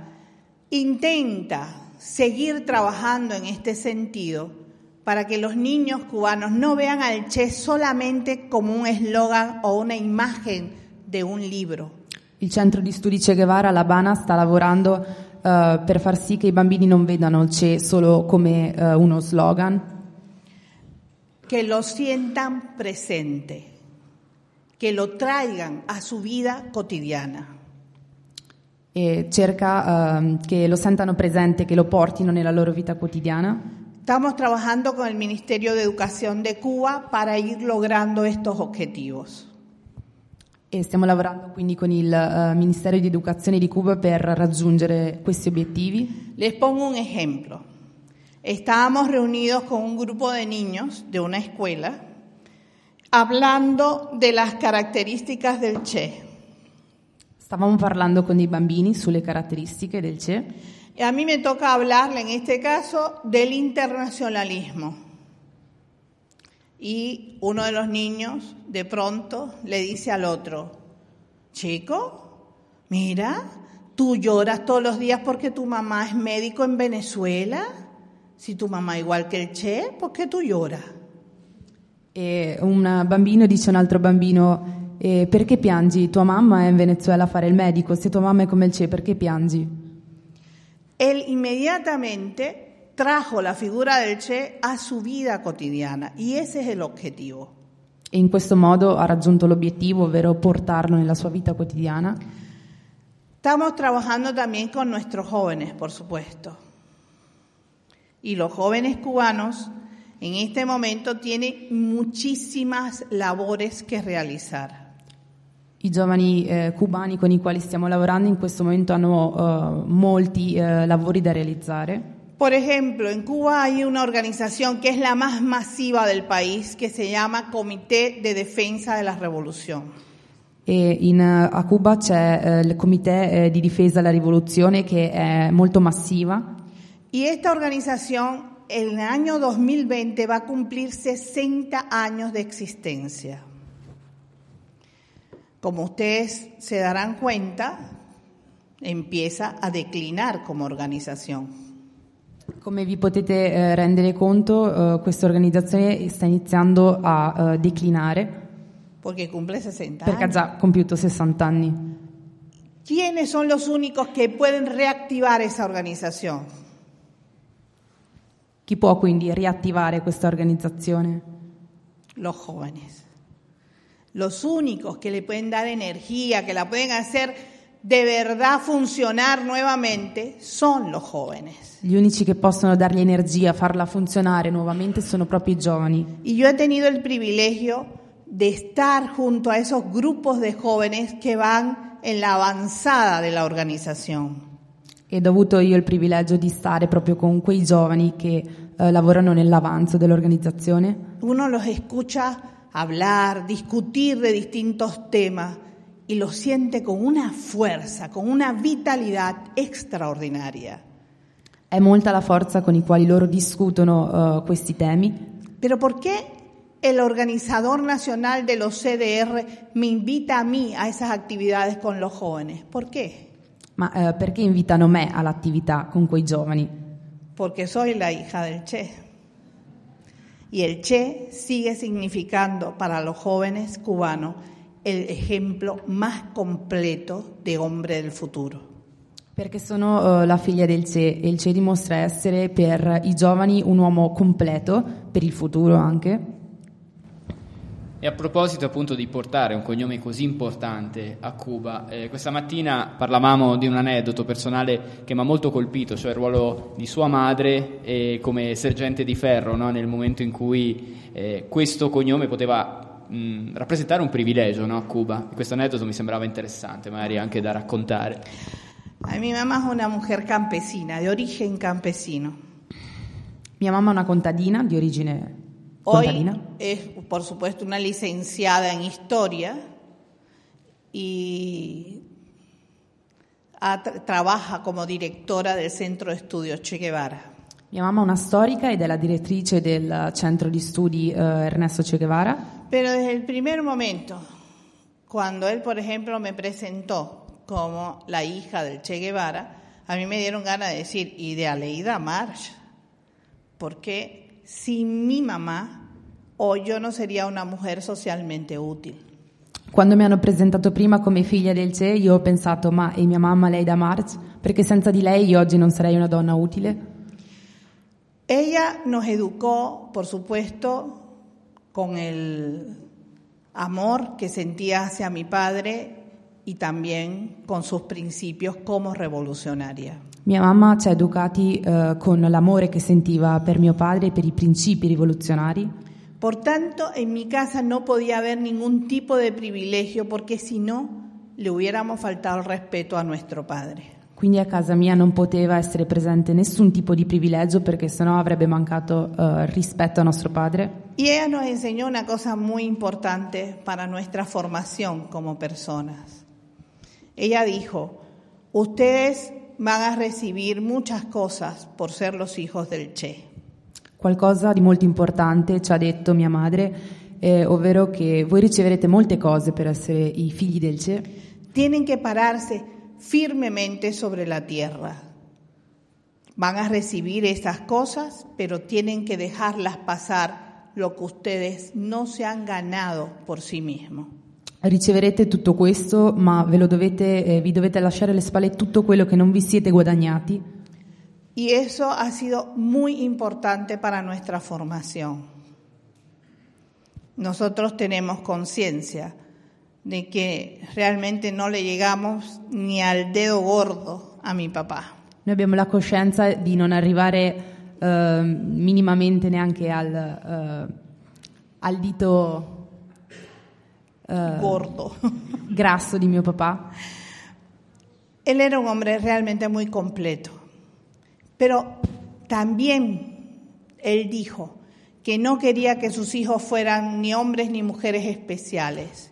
intenta seguir trabajando en este sentido para que los niños cubanos no vean al Che solamente como un eslogan o una imagen de un libro. Il Centro di Studi Che Guevara a La Habana sta lavorando per far sì che i bambini non vedano il Che solo come uno slogan. Que lo sientan presente, que lo traigan a su vida cotidiana. E cerca che lo sentano presente, che lo portino nella loro vita quotidiana. Estamos trabajando con el Ministerio de Educación de Cuba para ir logrando estos objetivos. E stiamo lavorando quindi con il Ministero di Educazione di Cuba per raggiungere questi obiettivi. Les pongo un ejemplo. Estábamos reunidos con un grupo de niños de una escuela hablando de las características del Che. Estábamos hablando con dei bambini sulle caratteristiche del Che. Y a mí me toca hablarle en este caso del internacionalismo. Y uno de los niños de pronto le dice al otro: chico, mira, tú lloras todos los días porque tu mamá es médico en Venezuela. Se tu mamma è uguale che il Che, perché tu llora? E un bambino dice a un altro bambino: Perché piangi? Tua mamma è in Venezuela a fare il medico. Se tua mamma è come il Che, perché piangi? Él inmediatamente trajo la figura del Che a su vida cotidiana y ese es el objetivo. E in questo modo ha raggiunto l'obiettivo, ovvero portarlo nella sua vita quotidiana. Estamos trabajando también con nuestros jóvenes, por supuesto. Y los jóvenes cubanos en este momento tienen muchísimas labores que realizar. I giovani cubani con i quali stiamo lavorando in questo momento hanno molti lavori da realizzare. Por ejemplo, en Cuba hay una organización que es la más masiva del país que se llama Comité de Defensa de la Revolución. A Cuba c'è il Comité di Difesa della Rivoluzione che è molto massiva. Y esta organización en el año 2020 va a cumplir 60 años de existencia. Como ustedes se darán cuenta, empieza a declinar como organización. Come vi potete rendere conto, questa organizzazione sta iniziando a declinare perché ha già compiuto 60 anni. ¿Quiénes son los únicos que pueden reactivar esa organización? Chi può quindi riattivare questa organizzazione? Los jóvenes. Los únicos que le pueden dar energía, que la pueden hacer de verdad funcionar nuevamente son los jóvenes. Gli unici che possono dargli energia, farla funzionare nuovamente sono proprio i giovani. Y yo he tenido el privilegio de estar junto a esos grupos de jóvenes que van en la avanzada de la organización. E ho avuto io il privilegio di stare proprio con quei giovani che lavorano nell'avanzo dell'organizzazione. Uno los escucha hablar, discutir de distintos temas. Y lo siente con una fuerza, con una vitalità extraordinaria. È molta la forza con i quali loro discutono questi temi. Pero ¿por qué el organizador nacional de los CDR me invita a mí a esas actividades con los jóvenes? ¿Por qué? Ma perché invitano me all'attività con quei giovani? Porque soy la hija del Che. Y el Che sigue significando para los jóvenes cubanos el ejemplo más completo de hombre del futuro. Perché sono la figlia del Che e il Che dimostra essere per i giovani un uomo completo per il futuro anche. E a proposito appunto di portare un cognome così importante a Cuba, questa mattina parlavamo di un aneddoto personale che mi ha molto colpito, cioè il ruolo di sua madre come sergente di ferro, no? Nel momento in cui questo cognome poteva rappresentare un privilegio, no, a Cuba. Questo aneddoto mi sembrava interessante, magari anche da raccontare. Mi mamma è una mujer campesina, di origen campesino. Mia mamma è una contadina di origine contadina. Hoy es, por supuesto, una licenciada en historia y trabaja como directora del Centro Estudio Che Guevara. Mia mamma è una storica ed è la direttrice del centro di studi Ernesto Che Guevara. Pero desde el primer momento, cuando él, por ejemplo, me presentó como la hija del Che Guevara, a mí me dieron ganas de decir, y de Aleida March, porque sin mi mamá, hoy yo no sería una mujer socialmente útil. Quando mi hanno presentato prima come figlia del Che, io ho pensato, ma e mia mamma Aleida March? Perché senza di lei io oggi non sarei una donna utile? Ella nos educó, por supuesto, con el amor que sentía hacia mi padre y también con sus principios como revolucionaria. Mia mamma ci ha educati con l'amore che sentiva per mio padre e per i principi rivoluzionari. Por tanto, en mi casa no podía haber ningún tipo de privilegio porque si no, le hubiéramos faltado el respeto a nuestro padre. Quindi a casa mia non poteva essere presente nessun tipo di privilegio perché sennò avrebbe mancato rispetto a nostro padre. Y ella nos enseñó una cosa muy importante para nuestra formación como personas. Ella dijo, ustedes van a recibir muchas cosas por ser los hijos del Che. Qualcosa di molto importante ci ha detto mia madre, ovvero che voi riceverete molte cose per essere i figli del Che. Tienen que pararse firmemente sobre la tierra. Van a recibir esas cosas, pero tienen que dejarlas pasar lo que ustedes no se han ganado por sí mismos. riceverete tutto questo, ma vi dovete lasciare alle spalle tutto quello che non vi siete guadagnati. Y eso ha sido muy importante para nuestra formación. Nosotros tenemos conciencia de que realmente no le llegamos ni al dedo gordo a mi papá. Noi abbiamo la coscienza di non arrivare minimamente neanche al dito gordo grasso di mio papà. Él era un hombre realmente muy completo. Pero también él dijo que no quería que sus hijos fueran ni hombres ni mujeres especiales.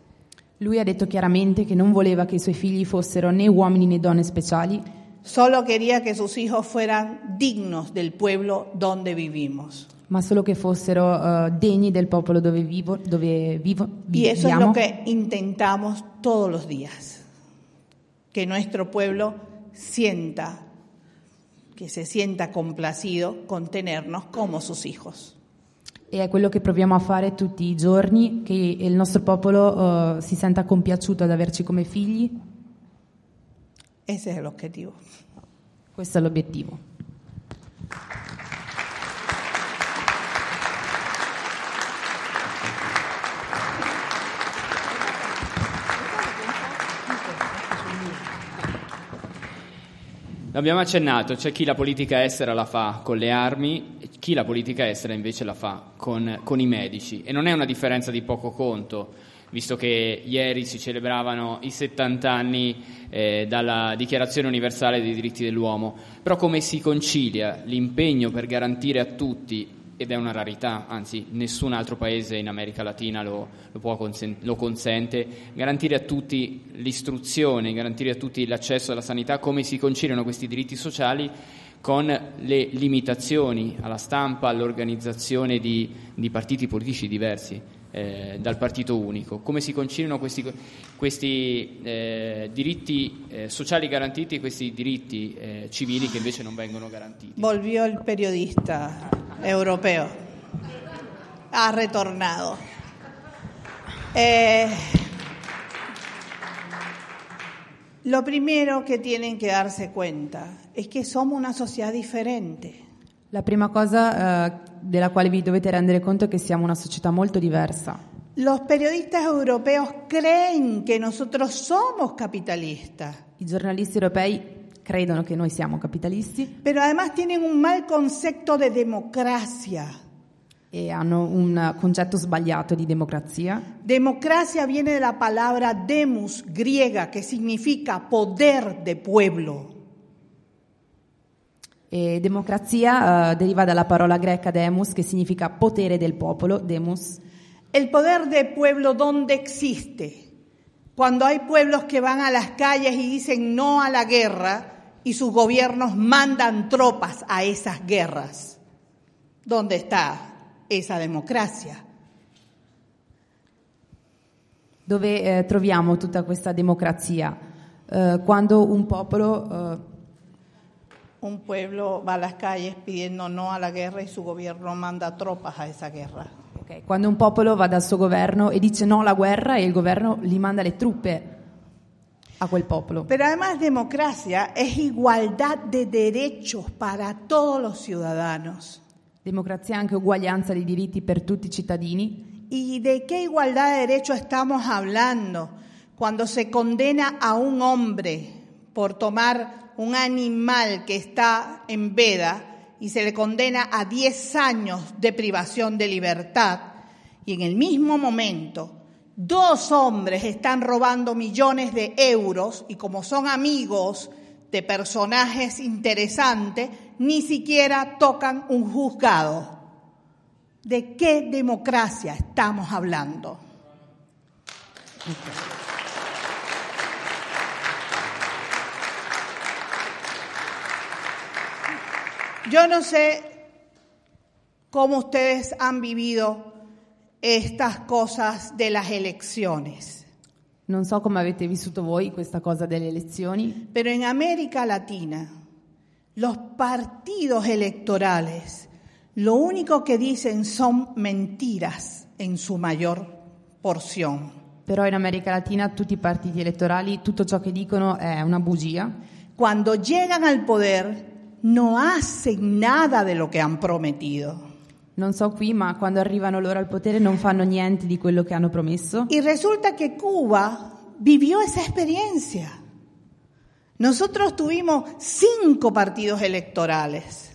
Lui ha detto chiaramente che non voleva che i suoi figli fossero né uomini né donne speciali. Solo quería que sus hijos fueran dignos del pueblo donde vivimos. Ma solo che fossero degni del popolo dove viviamo. Y eso es lo que intentamos todos los días. Que nuestro pueblo sienta che si senta complacido con tenernos come sus hijos. E è quello che proviamo a fare tutti i giorni, che il nostro popolo si senta compiaciuto ad averci come figli. Ese è l'obiettivo. Questo è l'obiettivo. L'abbiamo accennato, c'è chi la politica estera la fa con le armi, chi la politica estera invece la fa con i medici, e non è una differenza di poco conto, visto che ieri si celebravano i 70 anni dalla Dichiarazione Universale dei Diritti dell'Uomo. Però come si concilia l'impegno per garantire a tutti, ed è una rarità, anzi nessun altro paese in America Latina lo consente, garantire a tutti l'istruzione, garantire a tutti l'accesso alla sanità, come si conciliano questi diritti sociali con le limitazioni alla stampa, all'organizzazione di partiti politici diversi dal partito unico? Come si conciliano questi diritti sociali garantiti e questi diritti civili che invece non vengono garantiti? Volvió il periodista europeo, ha retornado. Lo primero que tienen que darse cuenta es que somos una sociedad diferente. La prima cosa della quale vi dovete rendere conto è che siamo una società molto diversa. Los periodistas europeos creen que nosotros somos capitalistas. I giornalisti europei credono che noi siamo capitalisti. Pero además tienen un mal concepto de democracia. E hanno un concetto sbagliato di democrazia. Democrazia viene dalla parola demos griega, che significa poder de pueblo. E democrazia deriva dalla parola greca demos, che significa potere del popolo, demos. El poder de pueblo donde existe. Cuando hay pueblos que van a las calles y dicen no a la guerra, y sus gobiernos mandan tropas a esas guerras. ¿Dónde está esa democracia? Dove troviamo tutta questa democrazia? Quando un popolo un pueblo va a las calles pidiendo no a la guerra y su gobierno manda tropas a esa guerra. Okay. Quando un popolo va dal suo governo e dice no alla guerra e il governo gli manda le truppe a quel popolo. Pero además democracia es igualdad de derechos para todos los ciudadanos. Democrazia è anche uguaglianza di diritti per tutti i cittadini. ¿Y de qué igualdad de derechos estamos hablando? Cuando se condena a un hombre por tomar un animal que está en veda y se le condena a 10 años de privación de libertad, y en el mismo momento 2 hombres están robando millones de euros y como son amigos de personajes interesantes, ni siquiera tocan un juzgado. ¿De qué democracia estamos hablando? Okay. Yo no sé cómo ustedes han vivido estas cosas de las elecciones. Non so come avete vissuto voi questa cosa delle elezioni. Pero en América Latina, los partidos electorales lo único que dicen son mentiras en su mayor porción. però in America Latina tutti i partiti elettorali, tutto ciò che dicono è una bugia. Quando llegan al poder no hacen nada de lo que han prometido. Non so qui, ma quando arrivano loro al potere non fanno niente di quello che hanno promesso. E risulta che Cuba vivió esa experiencia. Nosotros tuvimos 5 partidos electorales.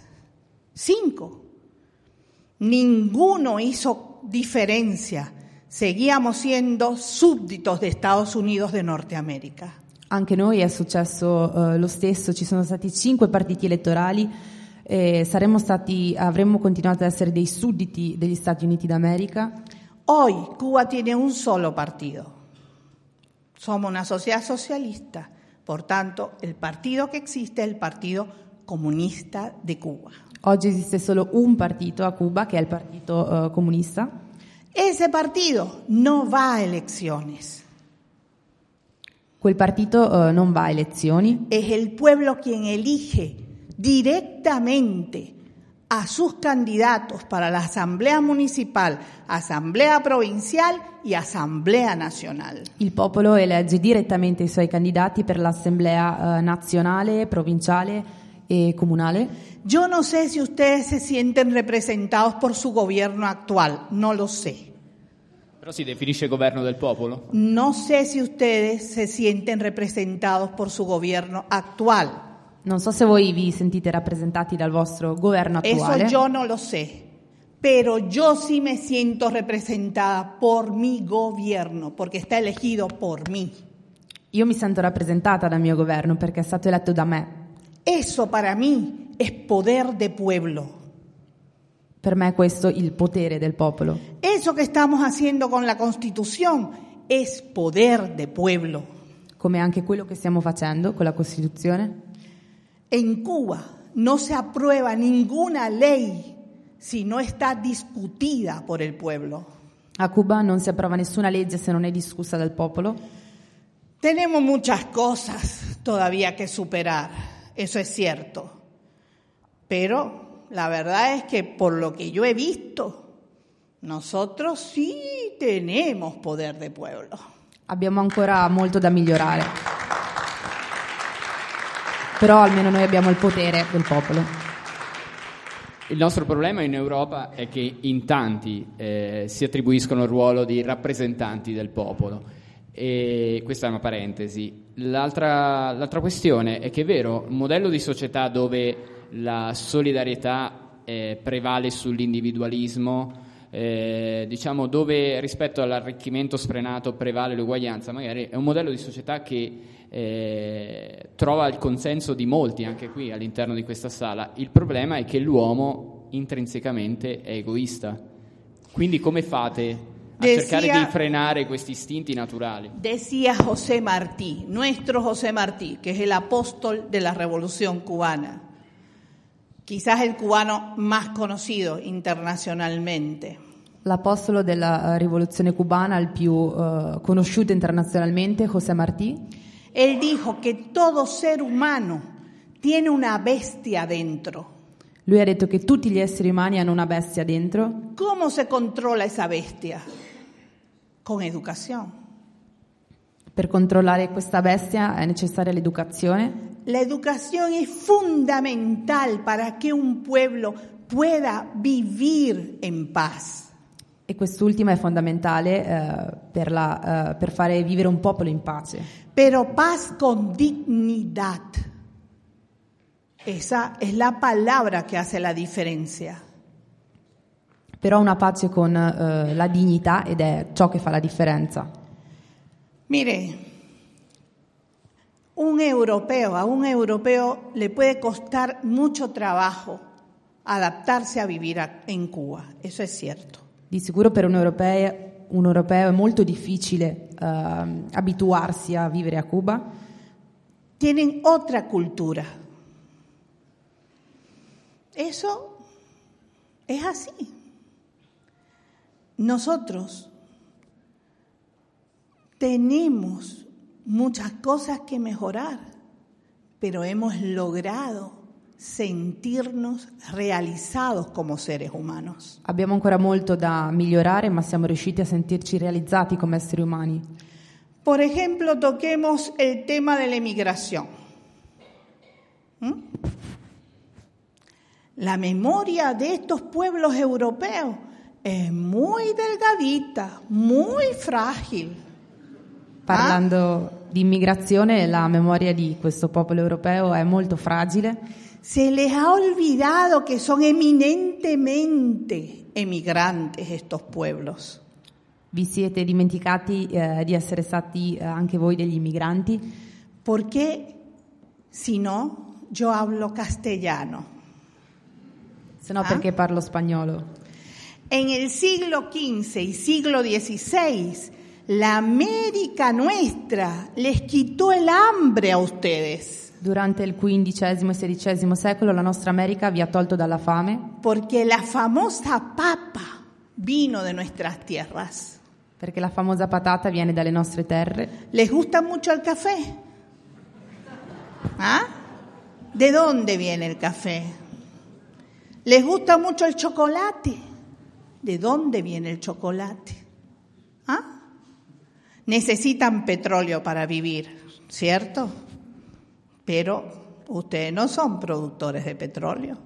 5. Ninguno hizo diferencia. Seguíamos siendo súbditos de Estados Unidos de Norteamérica. Anche noi è successo lo stesso, ci sono stati 5 partiti elettorali. Avremmo continuato ad essere dei sudditi degli Stati Uniti d'America. Oggi Cuba tiene un solo partito. Siamo una società socialista, portanto il partito che esiste è il Partito Comunista di Cuba. Oggi esiste solo un partito a Cuba, che è il Partito Comunista. Ese partito non va a elezioni. Quel partito non va a elezioni. È il pueblo quien elige directamente a sus candidatos para la Asamblea Municipal, Asamblea Provincial y Asamblea Nacional. Il popolo elegge direttamente i suoi candidati per l'Assemblea nazionale, provinciale e comunale. Yo no sé si ustedes se sienten representados por su gobierno actual, no lo sé. Però si definisce governo del popolo? No sé si ustedes se sienten representados por su gobierno actual. Non so se voi vi sentite rappresentati dal vostro governo attuale. Eso yo no lo sé, pero yo sí me siento representada por mi gobierno, porque está elegido por mí. Io mi sento rappresentata dal mio governo perché è stato eletto da me. Eso para mí es poder de pueblo. Per me è questo il potere del popolo. Eso que estamos haciendo con la Constitución es poder de pueblo. Come anche quello che stiamo facendo con la Costituzione. En Cuba no se aprueba ninguna ley si no está discutida por el pueblo. A Cuba no se aprueba ninguna ley si no es discussa del pueblo. Tenemos muchas cosas todavía que superar, eso es cierto. Pero la verdad es que por lo que yo he visto, nosotros sí tenemos poder de pueblo. Abbiamo ancora molto da migliorare. Però almeno noi abbiamo il potere del popolo. Il nostro problema in Europa è che in tanti si attribuiscono il ruolo di rappresentanti del popolo. E questa è una parentesi. L'altra questione è che è vero, un modello di società dove la solidarietà prevale sull'individualismo, diciamo dove rispetto all'arricchimento sfrenato prevale l'uguaglianza, magari è un modello di società che trova il consenso di molti anche qui all'interno di questa sala. Il problema è che l'uomo intrinsecamente è egoista. Quindi come fate a cercare di frenare questi istinti naturali? Decía José Martí, nuestro José Martí, que es el apóstol de la Revolución Cubana, quizás el cubano más conocido internacionalmente. L'apostolo della rivoluzione cubana, il più conosciuto internazionalmente, José Martí. Él dijo que todo ser humano tiene una bestia dentro. Lui ha detto che tutti gli esseri umani hanno una bestia dentro. ¿Cómo se controla esa bestia? Con educación. Per controllare questa bestia è necessaria l'educazione. La educación es fundamental para que un pueblo pueda vivir en paz. E quest'ultima è fondamentale per fare vivere un popolo in pace. Pero paz con dignidad. Esa es la palabra que hace la differenza. Però una pace con la dignità, ed è ciò che fa la differenza. Mire, a un europeo le puede costar mucho trabajo adaptarse a vivir en Cuba, eso es cierto. Di sicuro per un europeo è molto difficile abituarsi a vivere a Cuba. Tienen otra cultura. Eso es así. Nosotros tenemos muchas cosas que mejorar, pero hemos logrado sentirnos realizados como seres humanos. Abbiamo ancora molto da migliorare, ma siamo riusciti a sentirci realizzati come esseri umani. Por ejemplo, toquemos el tema de la emigración. La memoria de estos pueblos europeos es muy delgadita, muy frágil. Parlando di immigrazione, la memoria di questo popolo europeo è molto fragile. Se les ha olvidado que son eminentemente emigrantes estos pueblos. Vi siete dimenticati di essere stati anche voi degli immigranti? Perché, se no, io hablo castellano. Se no, perché parlo spagnolo? Nel siglo XV e siglo XVI, l'America nostra les quitó el hambre a ustedes. Durante il XV e XVI secolo, la nostra America vi ha tolto dalla fame. Perché la famosa papa vino de nuestras tierras. Perché la famosa patata viene dalle nostre terre. ¿Les gusta mucho el café? ¿Ah? ¿De dónde viene el café? ¿Les gusta mucho el chocolate? ¿De dónde viene el chocolate? ¿Ah? Necesitan petróleo para vivir, ¿cierto? Pero ustedes no son productores de petróleo.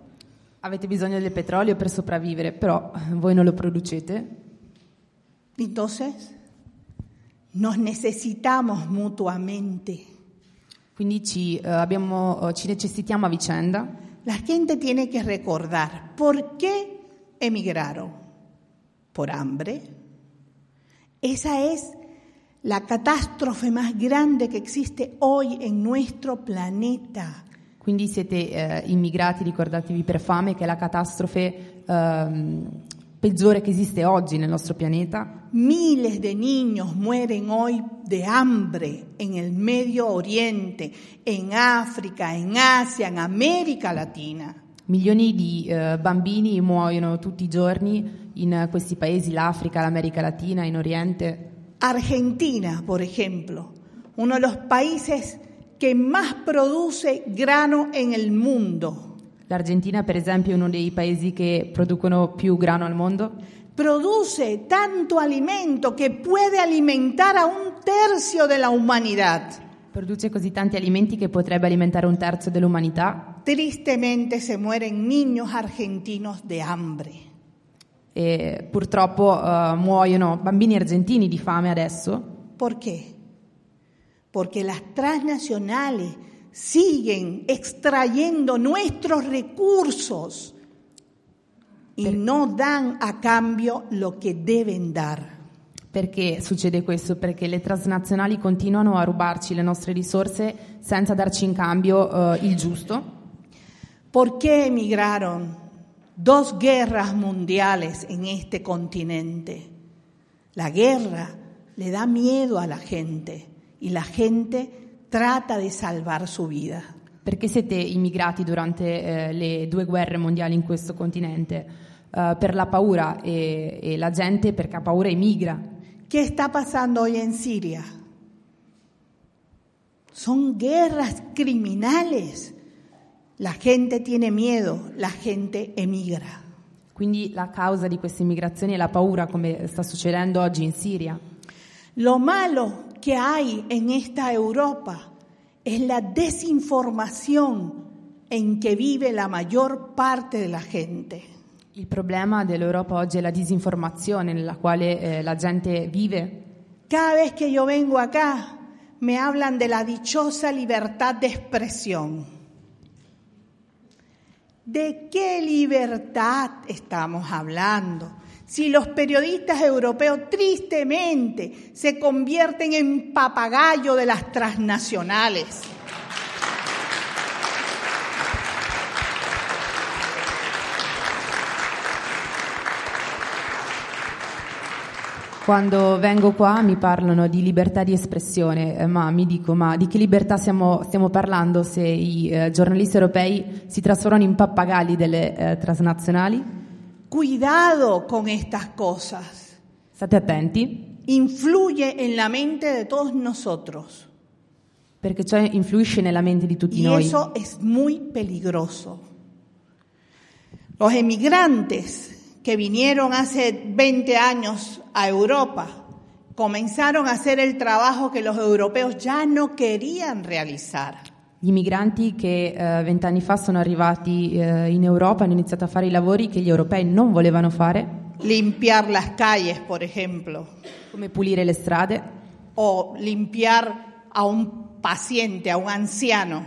Avete bisogno del petrolio per sopravvivere, però voi non lo producete. Entonces, nos necesitamos mutuamente. Quindi ci necessitiamo a vicenda. La gente tiene que recordar por qué emigraron. Por hambre. Esa es la catástrofe más grande que existe hoy en nuestro planeta. Quindi siete immigrati, ricordatevi, per fame, che è la catastrofe peggiore che esiste oggi nel nostro pianeta. Miles de niños mueren hoy de hambre en el Medio Oriente, en África, en Asia, en America Latina. Milioni di bambini muoiono tutti i giorni in questi paesi, l'Africa, l'America Latina, in Oriente. Argentina, por ejemplo, uno de los países che más produce grano en el mundo. L'Argentina, per esempio, è uno dei paesi che producono più grano al mondo. Produce tanto alimento che puede alimentar a un tercio de la humanidad. Produce così tanti alimenti che potrebbe alimentare un terzo dell'umanità. Tristemente se mueren niños argentinos de hambre. E purtroppo muoiono bambini argentini di fame adesso. Perché? Porque las transnacionales siguen extrayendo nuestros recursos y no dan a cambio lo que deben dar. Perché succede questo? Perché le transnazionali continuano a rubarci le nostre risorse senza darci in cambio il giusto. Perché emigraron 2 guerras mundiales en este continente. La guerra le da miedo a la gente. E la gente trata di salvare su vita. Perché siete immigrati durante le 2 guerre mondiali in questo continente? Per la paura, e la gente, perché ha paura, emigra. Che sta passando oggi in Siria? Sono guerre criminali. La gente tiene miedo, la gente emigra. Quindi la causa di queste immigrazioni è la paura, come sta succedendo oggi in Siria. Lo malo que hay en esta Europa es la desinformación en que vive la mayor parte de la gente. Il problema dell'Europa oggi è la disinformazione nella quale la gente vive. Cada vez que yo vengo acá me hablan de la dichosa libertad de expresión. ¿De qué libertad estamos hablando? Si los periodistas europeos tristemente se convierten en papagayo de las transnacionales. Quando vengo qua mi parlano di libertà di espressione, ma mi dico, ma di che libertà stiamo parlando se i giornalisti europei si trasformano in pappagalli delle transnazionali? Cuidado con estas cosas. State attenti. Influye en la mente de todos nosotros. Perché ciò influisce nella mente di tutti noi. Y eso es muy peligroso. Los emigrantes que vinieron hace 20 años a Europa comenzaron a hacer el trabajo que los europeos ya no querían realizar. Gli immigranti che 20 anni fa sono arrivati in Europa hanno iniziato a fare i lavori che gli europei non volevano fare. Limpiar las calles, por ejemplo. Come pulire le strade. O limpiar a un paciente, a un anziano.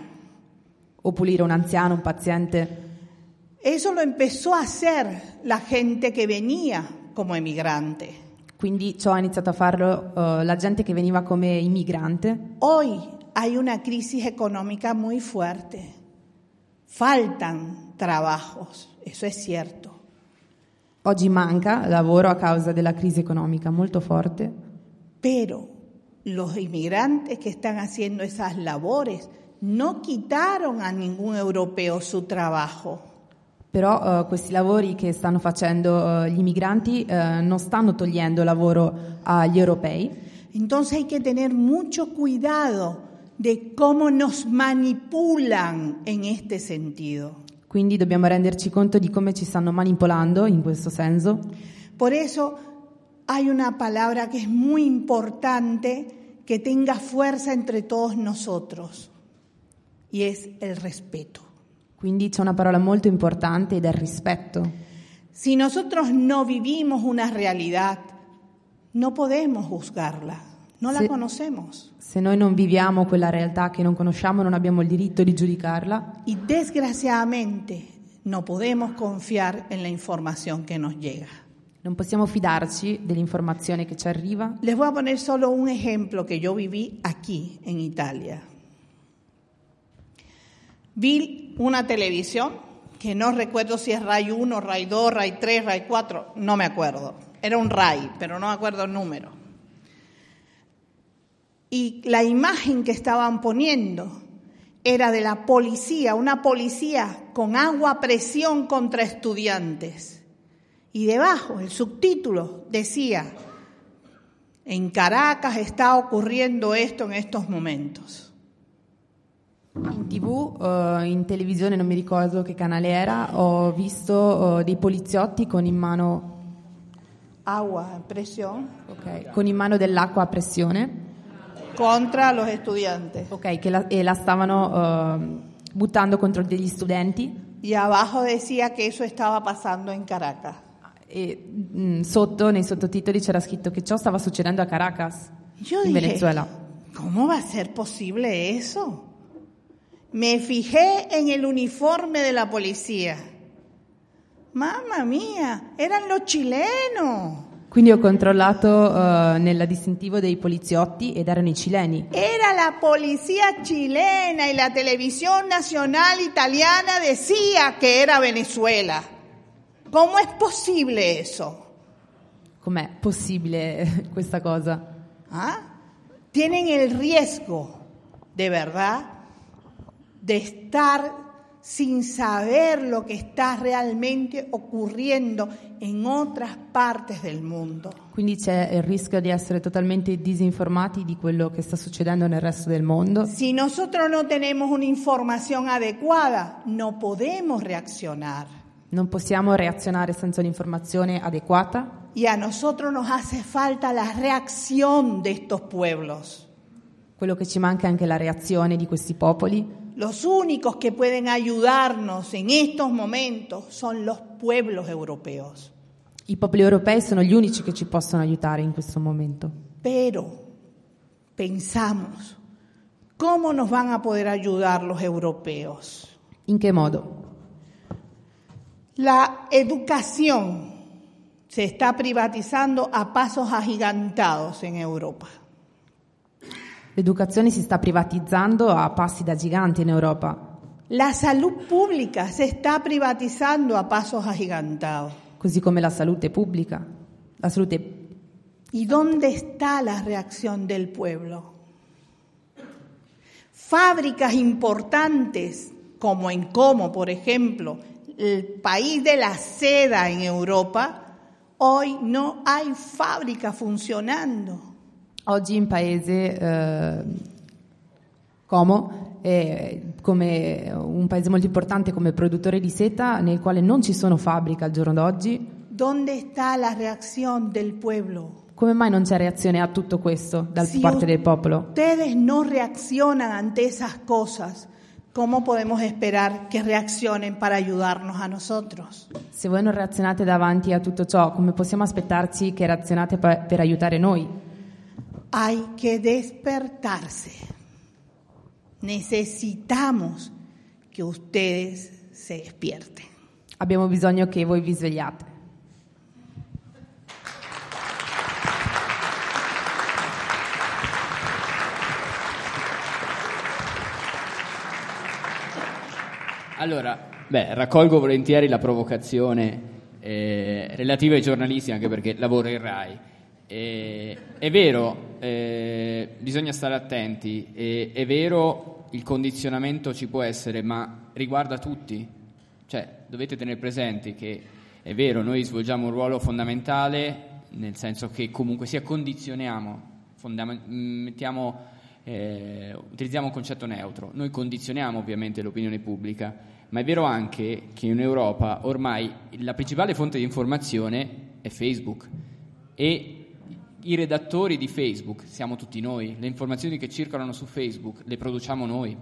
O pulire un anziano, un paziente. Eso lo empezó a hacer la gente que venía como emigrante. Quindi ciò ha iniziato a farlo la gente che veniva come immigrante. Oggi hay una crisis económica muy fuerte. Faltan trabajos, eso es cierto. Oggi manca lavoro a causa della crisi economica molto forte. Pero los inmigrantes que están haciendo esas labores no quitaron a ningún europeo su trabajo. Però questi lavori che stanno facendo gli immigranti non stanno togliendo lavoro agli europei. Entonces hay que tener mucho cuidado de cómo nos manipulan en este sentido. Quindi dobbiamo renderci conto di come ci stanno manipolando in questo senso. Por eso hay una palabra que es muy importante que tenga fuerza entre todos nosotros y es el respeto. Quindi c'è una parola molto importante ed è il rispetto. Si nosotros no vivimos una realidad, no podemos juzgarla, la conocemos. Se noi non viviamo quella realtà che non conosciamo, non abbiamo il diritto di giudicarla. Y desgraciadamente no podemos confiar en la información que nos llega. Non possiamo fidarci dell'informazione che ci arriva. Les voy a poner solo un ejemplo que yo viví aquí en Italia. Vi una televisión, que no recuerdo si es RAI 1, RAI 2, RAI 3, RAI 4, no me acuerdo. Era un RAI, pero no me acuerdo el número. Y la imagen que estaban poniendo era de la policía, una policía con agua a presión contra estudiantes. Y debajo, el subtítulo decía, en Caracas está ocurriendo esto en estos momentos. In TV, in televisione, non mi ricordo che canale era, ho visto dei poliziotti con in mano agua a pressione, okay, con in mano dell'acqua a pressione contro los estudiantes. Ok, che la stavano buttando contro degli studenti. Y abajo decía que eso estaba pasando en Caracas. E sotto, nei sottotitoli c'era scritto che ciò stava succedendo a Caracas, in Venezuela. ¿Cómo va a ser posible eso? Me fijé en el uniforme de la policía. Mamma mia, eran los chilenos. Quindi ho controllato nel distintivo dei poliziotti ed erano i cileni. Era la policía chilena y la televisión nacional italiana decía que era Venezuela. ¿Cómo es posible eso? Com'è possibile questa cosa? ¿Ah? Tienen el riesgo, de verdad, de estar sin saber lo que está realmente ocurriendo en otras partes del mundo. Quindi c'è il rischio di essere totalmente disinformati di quello che sta succedendo nel resto del mondo. Si nosotros no tenemos una información adecuada, no podemos reaccionar. Non possiamo reazionare senza un'informazione adeguata. Y a nosotros nos hace falta la reacción de estos pueblos. Quello che ci manca è anche la reazione di questi popoli. Los únicos que pueden ayudarnos en estos momentos son los pueblos europeos. I popoli europei sono gli unici che ci possono aiutare in questo momento. Pero pensamos, ¿cómo nos van a poder ayudar los europeos? ¿En qué modo? La educación se está privatizando a pasos agigantados en Europa. L'educazione si sta privatizzando a passi da gigante in Europa. La salud pública se está privatizando a pasos agigantados. Così come la salute pubblica. La salute. ¿Y dónde está la reacción del pueblo? Fábricas importantes como en Como, por ejemplo, el país de la seda en Europa, hoy no hay fábricas funcionando. Oggi in paese Como come un paese molto importante come produttore di seta nel quale non ci sono fabbriche al giorno d'oggi. Dove sta la reazione del pueblo? Come mai non c'è reazione a tutto questo da parte del popolo? Ustedes no reaccionan ante esas cosas. ¿Cómo podemos esperar que reaccionen para ayudarnos a nosotros? Se voi non reazionate davanti a tutto ciò, come possiamo aspettarci che reazionate per aiutare noi? Hay que despertarse. Necesitamos que ustedes se despierten. Abbiamo bisogno che voi vi svegliate. Allora, raccolgo volentieri la provocazione relativa ai giornalisti, anche perché lavoro in RAI. È vero, bisogna stare attenti, è vero, il condizionamento ci può essere, ma riguarda tutti. Cioè, dovete tenere presenti che è vero, noi svolgiamo un ruolo fondamentale, nel senso che comunque sia condizioniamo, utilizziamo un concetto neutro, noi condizioniamo ovviamente l'opinione pubblica, ma è vero anche che in Europa ormai la principale fonte di informazione è Facebook e i redattori di Facebook siamo tutti noi, le informazioni che circolano su Facebook le produciamo noi,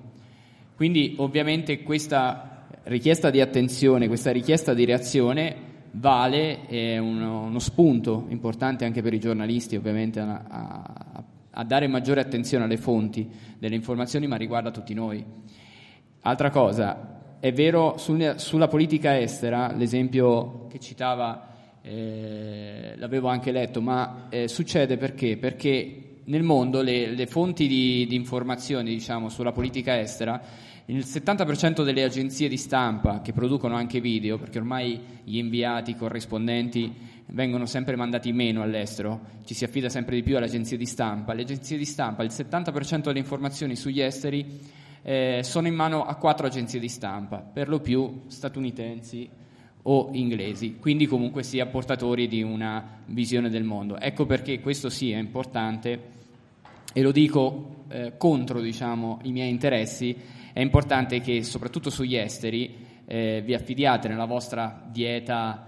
quindi ovviamente questa richiesta di attenzione, questa richiesta di reazione vale, è uno spunto importante anche per i giornalisti ovviamente a dare maggiore attenzione alle fonti delle informazioni, ma riguarda tutti noi. Altra cosa, è vero sulla politica estera, l'esempio che citava l'avevo anche letto, ma succede perché nel mondo le fonti di informazioni, diciamo, sulla politica estera, il 70% delle agenzie di stampa che producono anche video, perché ormai gli inviati, i corrispondenti vengono sempre mandati meno all'estero, ci si affida sempre di più alle agenzie di stampa. Le agenzie di stampa, il 70% delle informazioni sugli esteri sono in mano a 4 agenzie di stampa, per lo più statunitensi o inglesi, quindi comunque sia portatori di una visione del mondo. Ecco perché questo sì è importante, e lo dico contro, diciamo, i miei interessi, è importante che soprattutto sugli esteri vi affidiate nella vostra dieta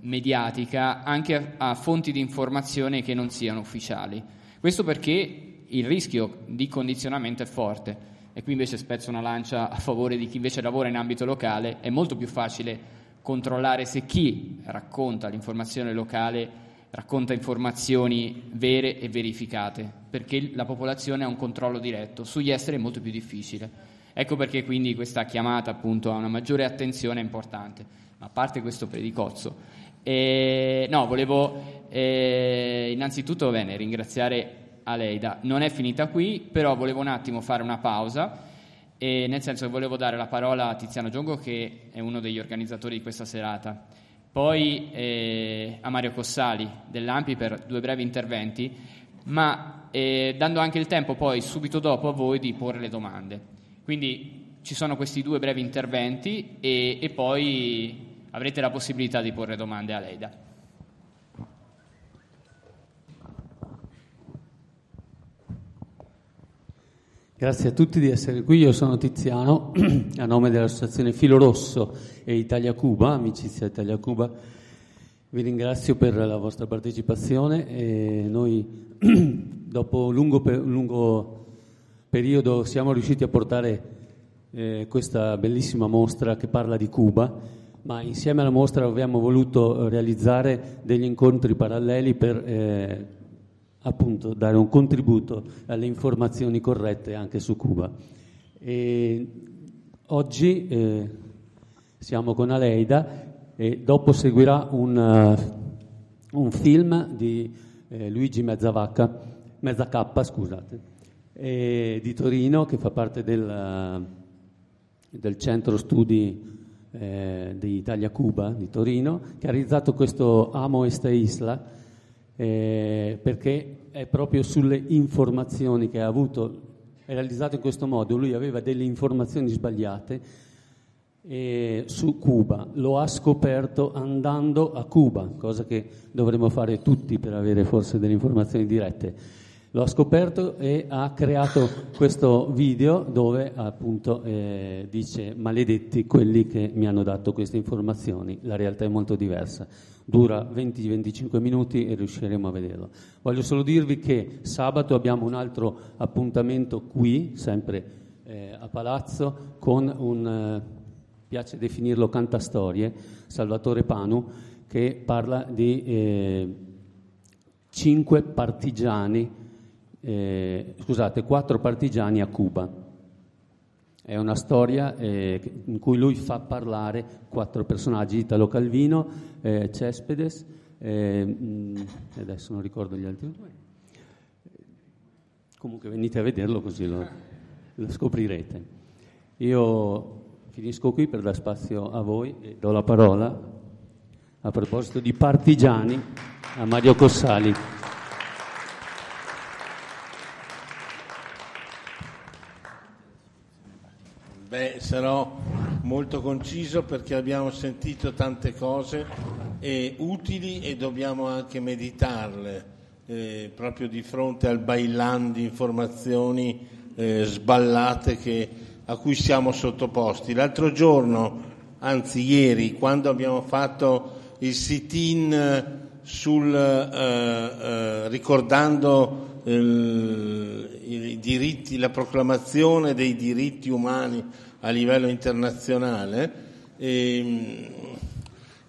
mediatica anche a fonti di informazione che non siano ufficiali. Questo perché il rischio di condizionamento è forte, e qui invece spezzo una lancia a favore di chi invece lavora in ambito locale. È molto più facile controllare se chi racconta l'informazione locale racconta informazioni vere e verificate, perché la popolazione ha un controllo diretto. Sugli esteri è molto più difficile. Ecco perché quindi questa chiamata appunto a una maggiore attenzione è importante. A parte questo predicozzo, volevo innanzitutto ringraziare Aleida. Non è finita qui, però volevo un attimo fare una pausa, nel senso che volevo dare la parola a Tiziano Giungo, che è uno degli organizzatori di questa serata, poi a Mario Cossali dell'AMPI per 2 brevi interventi, ma dando anche il tempo poi subito dopo a voi di porre le domande. Quindi ci sono questi 2 brevi interventi e poi avrete la possibilità di porre domande a Aleida. Grazie a tutti di essere qui, io sono Tiziano, a nome dell'associazione Filo Rosso e Italia-Cuba, Amicizia Italia-Cuba. Vi ringrazio per la vostra partecipazione e noi dopo un lungo periodo siamo riusciti a portare questa bellissima mostra che parla di Cuba, ma insieme alla mostra abbiamo voluto realizzare degli incontri paralleli per appunto dare un contributo alle informazioni corrette anche su Cuba. E oggi siamo con Aleida e dopo seguirà un film di Luigi Mezzavacca, di Torino, che fa parte del Centro Studi di Italia-Cuba di Torino, che ha realizzato questo Amo esta isla perché è proprio sulle informazioni che ha avuto, è realizzato in questo modo. Lui aveva delle informazioni sbagliate su Cuba, lo ha scoperto andando a Cuba, cosa che dovremmo fare tutti per avere forse delle informazioni dirette. L'ho scoperto e ha creato questo video dove appunto dice: maledetti quelli che mi hanno dato queste informazioni, la realtà è molto diversa. Dura 20-25 minuti e riusciremo a vederlo. Voglio solo dirvi che sabato abbiamo un altro appuntamento qui, sempre a Palazzo, con un, piace definirlo cantastorie, Salvatore Panu, che parla di 4 partigiani a Cuba. È una storia in cui lui fa parlare 4 personaggi: Italo Calvino, Cespedes, adesso non ricordo gli altri 2. Comunque venite a vederlo così lo scoprirete. Io finisco qui per dare spazio a voi e do la parola, a proposito di partigiani, a Mario Cossali. Sarò molto conciso perché abbiamo sentito tante cose utili e dobbiamo anche meditarle proprio di fronte al bailam di informazioni sballate a cui siamo sottoposti. L'altro giorno, anzi ieri, quando abbiamo fatto il sit-in ricordando i diritti, la proclamazione dei diritti umani a livello internazionale,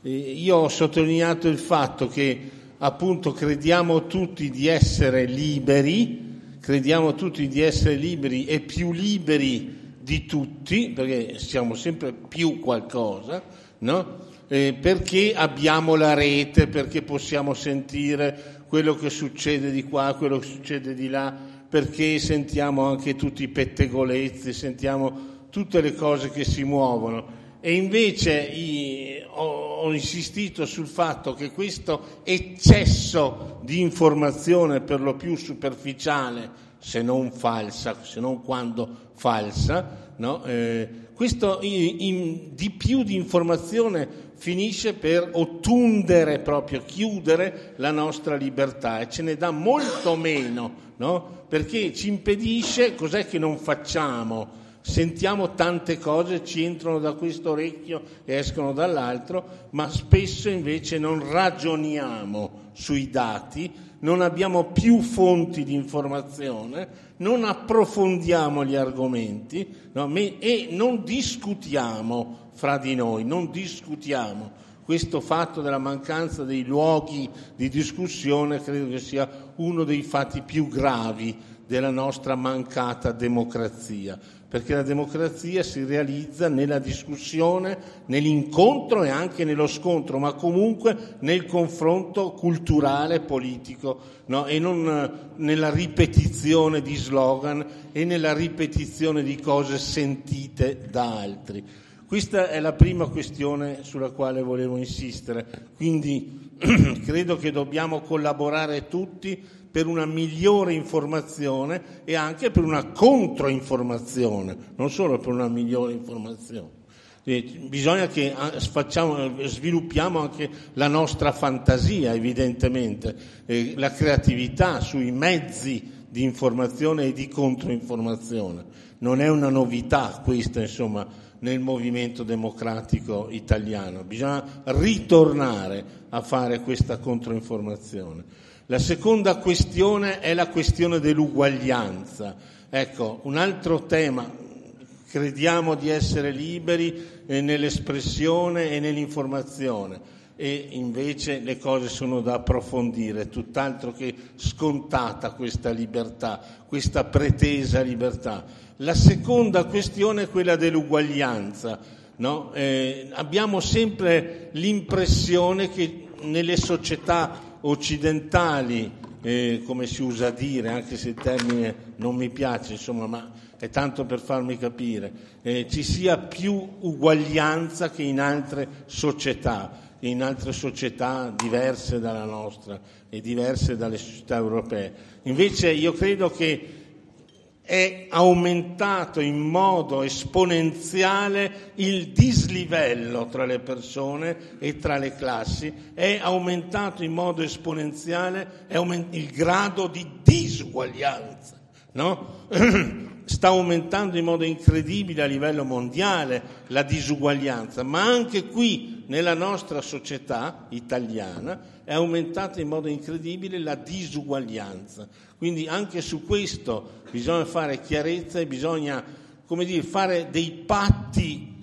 io ho sottolineato il fatto che appunto crediamo tutti di essere liberi e più liberi di tutti, perché siamo sempre più qualcosa, no? Perché abbiamo la rete, perché possiamo sentire quello che succede di qua, quello che succede di là, perché sentiamo anche tutti i pettegolezzi, sentiamo tutte le cose che si muovono. E invece ho insistito sul fatto che questo eccesso di informazione, per lo più superficiale, se non falsa, se non quando falsa, no? Questo di più di informazione finisce per ottundere, proprio chiudere la nostra libertà, e ce ne dà molto meno, no? Perché ci impedisce, cos'è che non facciamo? Sentiamo tante cose, ci entrano da questo orecchio e escono dall'altro, ma spesso invece non ragioniamo sui dati, non abbiamo più fonti di informazione, non approfondiamo gli argomenti, no? E non discutiamo fra di noi, non discutiamo. Questo fatto della mancanza dei luoghi di discussione credo che sia uno dei fatti più gravi della nostra mancata democrazia, perché la democrazia si realizza nella discussione, nell'incontro e anche nello scontro, ma comunque nel confronto culturale e politico, no? E non nella ripetizione di slogan e nella ripetizione di cose sentite da altri. Questa è la prima questione sulla quale volevo insistere, quindi credo che dobbiamo collaborare tutti per una migliore informazione e anche per una controinformazione, non solo per una migliore informazione. Bisogna che sviluppiamo anche la nostra fantasia, evidentemente, la creatività sui mezzi di informazione e di controinformazione. Non è una novità questa, insomma, nel movimento democratico italiano. Bisogna ritornare a fare questa controinformazione. La seconda questione è la questione dell'uguaglianza. Ecco, un altro tema, crediamo di essere liberi nell'espressione e nell'informazione, e invece le cose sono da approfondire, tutt'altro che scontata questa libertà, questa pretesa libertà. La seconda questione è quella dell'uguaglianza, no? Abbiamo sempre l'impressione che nelle società occidentali, come si usa dire, anche se il termine non mi piace, insomma, ma è tanto per farmi capire, ci sia più uguaglianza che in altre società diverse dalla nostra e diverse dalle società europee. Invece io credo che è aumentato in modo esponenziale il dislivello tra le persone e tra le classi, è aumentato in modo esponenziale il grado di disuguaglianza, no? Sta aumentando in modo incredibile a livello mondiale la disuguaglianza, ma anche qui nella nostra società italiana è aumentata in modo incredibile la disuguaglianza. Quindi anche su questo bisogna fare chiarezza e bisogna, come dire, fare dei patti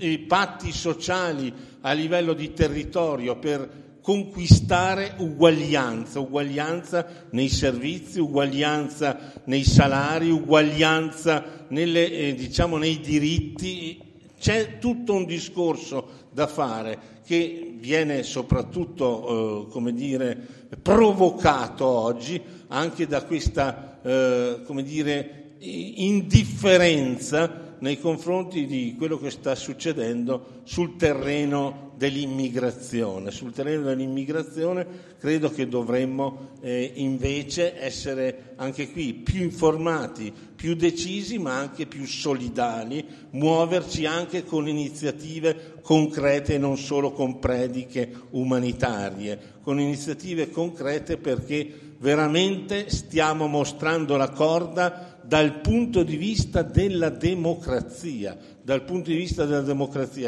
sociali a livello di territorio per conquistare uguaglianza, uguaglianza nei servizi, uguaglianza nei salari, uguaglianza nelle, diciamo, nei diritti. C'è tutto un discorso da fare che viene soprattutto, come dire, provocato oggi anche da questa, come dire, indifferenza nei confronti di quello che sta succedendo sul terreno dell'immigrazione. Sul terreno dell'immigrazione credo che dovremmo invece essere anche qui più informati, più decisi, ma anche più solidali, muoverci anche con iniziative concrete e non solo con prediche umanitarie, con iniziative concrete, perché veramente stiamo mostrando la corda dal punto di vista della democrazia,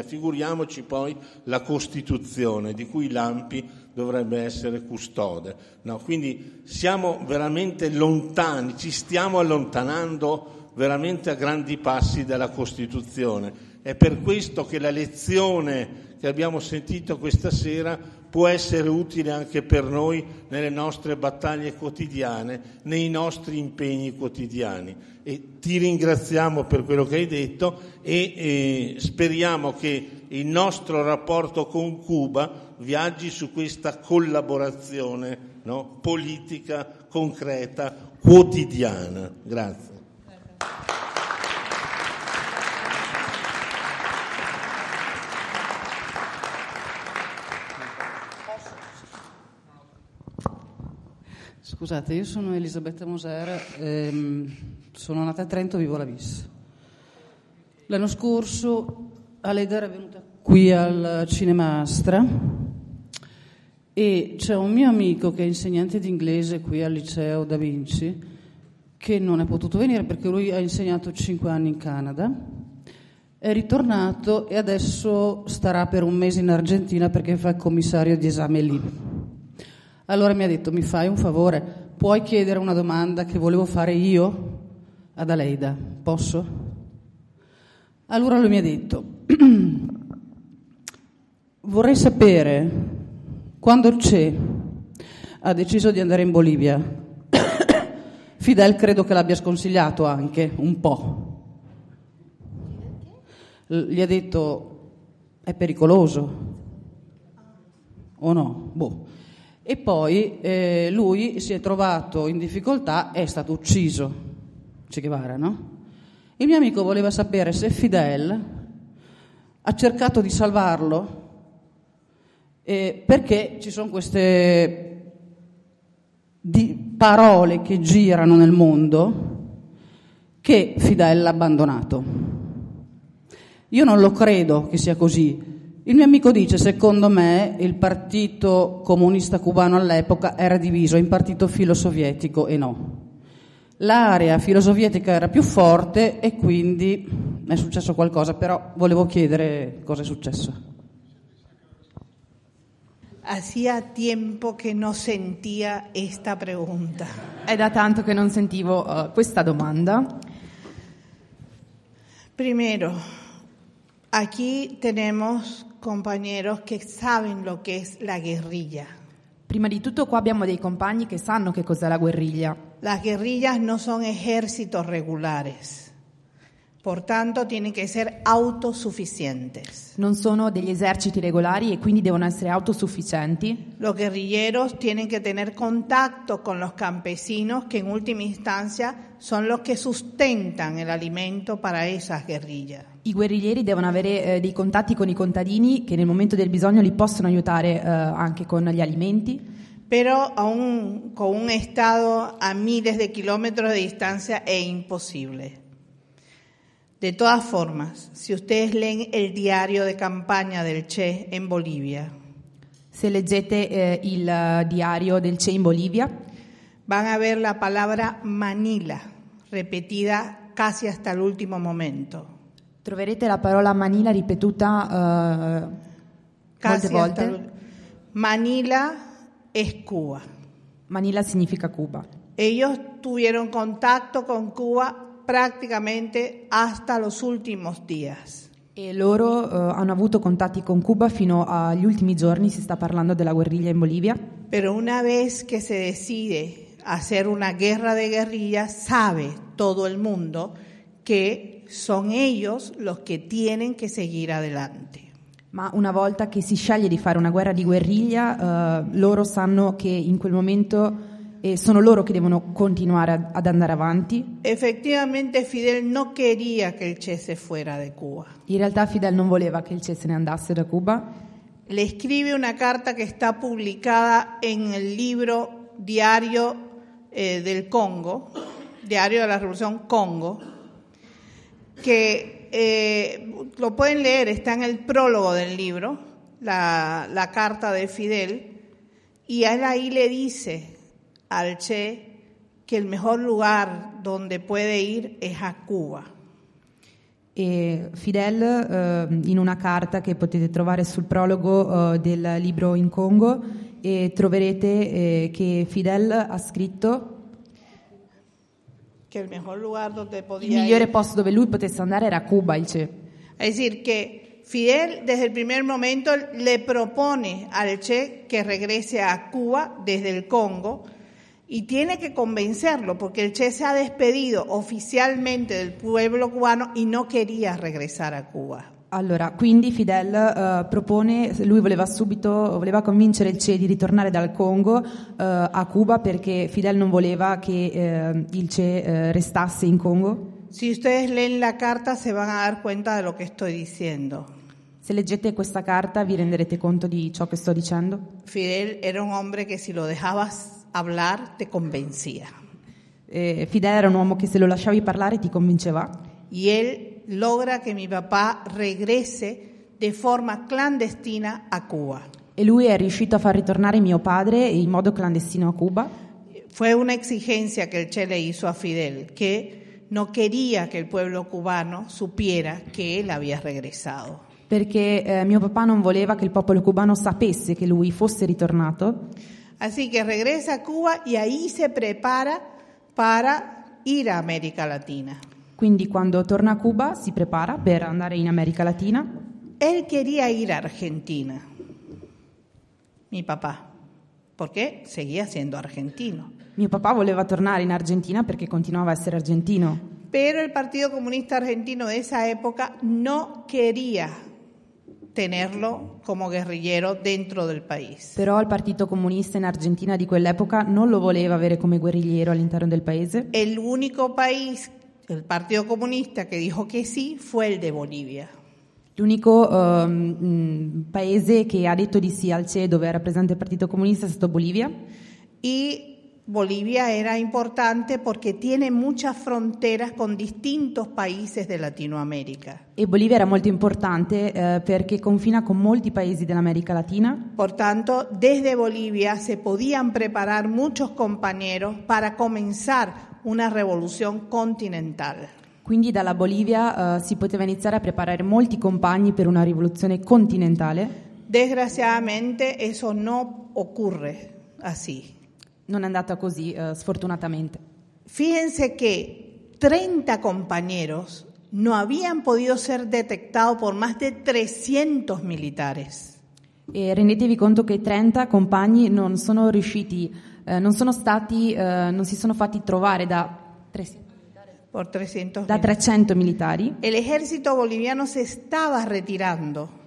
figuriamoci poi la Costituzione, di cui l'ANPI dovrebbe essere custode. No, quindi siamo veramente lontani, ci stiamo allontanando veramente a grandi passi dalla Costituzione. È per questo che la lezione che abbiamo sentito questa sera può essere utile anche per noi nelle nostre battaglie quotidiane, nei nostri impegni quotidiani. E ti ringraziamo per quello che hai detto e speriamo che il nostro rapporto con Cuba viaggi su questa collaborazione, no, politica, concreta, quotidiana. Grazie. Scusate, io sono Elisabetta Moser, sono nata a Trento, vivo a Vis. L'anno scorso Aleida era venuta qui al Cinema Astra e c'è un mio amico che è insegnante di inglese qui al liceo Da Vinci che non è potuto venire perché lui ha insegnato 5 anni in Canada, è ritornato e adesso starà per un mese in Argentina perché fa il commissario di esame lì. Allora mi ha detto: mi fai un favore, puoi chiedere una domanda che volevo fare io ad Aleida, posso? Allora lui mi ha detto: vorrei sapere quando il Che ha deciso di andare in Bolivia. Fidel credo che l'abbia sconsigliato anche un po'. Gli ha detto: è pericoloso o no? Boh. E poi lui si è trovato in difficoltà, è stato ucciso, Che Guevara, no? Il mio amico voleva sapere se Fidel ha cercato di salvarlo perché ci sono queste parole che girano nel mondo che Fidel l'ha abbandonato. Io non lo credo che sia così. Il mio amico dice: secondo me il Partito Comunista Cubano all'epoca era diviso in partito filosovietico e no. L'area filosovietica era più forte e quindi è successo qualcosa, però volevo chiedere cosa è successo. Hacía tiempo che non sentía esta pregunta. È da tanto che non sentivo questa domanda. Primero, aquí tenemos compañeros que saben lo que es la guerrilla. Prima di tutto qua abbiamo dei compagni che sanno che cos'è la guerriglia. Las guerrillas no son ejércitos regulares. Por tanto, tienen que ser autosuficientes. Non sono degli eserciti regolari e quindi devono essere autosufficienti. Los guerrilleros tienen que tener contacto con los campesinos que en última instancia son los que sustentan el alimento para esas guerrillas. I guerriglieri devono avere dei contatti con i contadini che nel momento del bisogno li possono aiutare anche con gli alimenti. Però con un Stato a miles di chilometri di distanza è impossibile. De todas formas, si ustedes leen el diario de campaña del Che en Bolivia, se leggete il diario del Che in Bolivia, van a ver la palabra Manila repetida casi hasta el último momento. Troverete la parola Manila ripetuta molte volte. Manila es Cuba. Manila significa Cuba. Ellos tuvieron contacto con Cuba prácticamente hasta los últimos días. E loro hanno avuto contatti con Cuba fino agli ultimi giorni, si sta parlando della guerriglia in Bolivia. Pero una vez que se decide hacer una guerra de guerrillas, sabe todo el mundo que son ellos los que tienen que seguir adelante. Ma una volta che si sceglie di fare una guerra di guerriglia, loro sanno che in quel momento sono loro che devono continuare ad andare avanti. Effettivamente Fidel no quería que el Che se fuera de Cuba. In realtà Fidel non voleva che il Che se ne andasse da Cuba. Le scrive una carta che está publicada en el libro Diario del Congo, Diario de la Revolución Congo, que lo pueden leer, está en el prólogo del libro, la carta de Fidel, y él ahí le dice al Che che il miglior lugar donde puede ir es a Cuba. E Fidel in una carta che potete trovare sul prologo del libro in Congo troverete che Fidel ha scritto che il miglior lugar donde podía, il migliore posto dove lui potesse andare era Cuba, il Che. È decir che Fidel desde el primer momento le propone al Che che regrese a Cuba desde il Congo. Y tiene que convencerlo porque el Che se ha despedido oficialmente del pueblo cubano y no quería regresar a Cuba. Allora, quindi Fidel propone, lui voleva convincere il Che di ritornare dal Congo a Cuba perché Fidel non voleva che il Che restasse in Congo. Si ustedes leen la carta se van a dar cuenta de lo que estoy diciendo. Se leggete questa carta vi renderete conto di ciò che sto dicendo. Fidel era un hombre que si lo dejabas hablar te convencía. Fidel era un uomo che se lo lasciavi parlare ti convinceva. Y él logra que mi papá regrese de forma clandestina a Cuba. E lui è riuscito a far ritornare mio padre in modo clandestino a Cuba. Fue una exigencia que el Che le hizo a Fidel, que no quería que el pueblo cubano supiera que él había regresado. Perché mio papà non voleva che il popolo cubano sapesse che lui fosse ritornato. Así que regresa a Cuba y ahí se prepara para ir a América Latina. Quindi quando torna a Cuba si prepara per andare in America Latina. Él quería ir a Argentina, mi papá, porque seguía siendo argentino. Mio papà voleva tornare in Argentina perché continuava a essere argentino. Pero el Partido Comunista Argentino de esa época no quería tenerlo como guerrillero dentro del país. Però il Partito Comunista in Argentina di quell'epoca non lo voleva avere come guerrigliero all'interno del paese. El único país, el Partido Comunista que dijo que sí fue el de Bolivia. L'unico paese che ha detto di sì al Che dove era presente il Partito Comunista è stato Bolivia. Y Bolivia era importante porque tiene muchas fronteras con distintos países de Latinoamérica. E Bolivia era molto importante perché confina con molti paesi dell'America Latina. Por tanto, desde Bolivia se podían preparar muchos compañeros para comenzar una revolución continental. Quindi dalla Bolivia si poteva iniziare a preparare molti compagni per una rivoluzione continentale. Desgraciadamente eso no ocurre así. Non è andata così, sfortunatamente. Fíjense que 30 compañeros no habían podido ser detectados por más de 300 militares. E rendetevi conto che 30 compagni non sono riusciti, non si sono fatti trovare da 300 militari. El ejército boliviano se estaba retirando.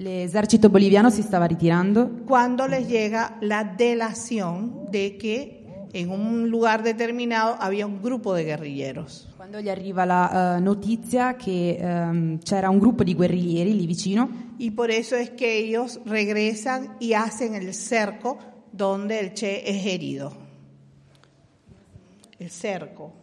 L'esercito boliviano si stava ritirando. Cuando les llega la delación de que en un lugar determinado había un grupo de guerrilleros. Quando gli arriva la notizia che c'era un gruppo di guerriglieri lì vicino. Y por eso es que ellos regresan y hacen el cerco donde el Che es herido. El cerco.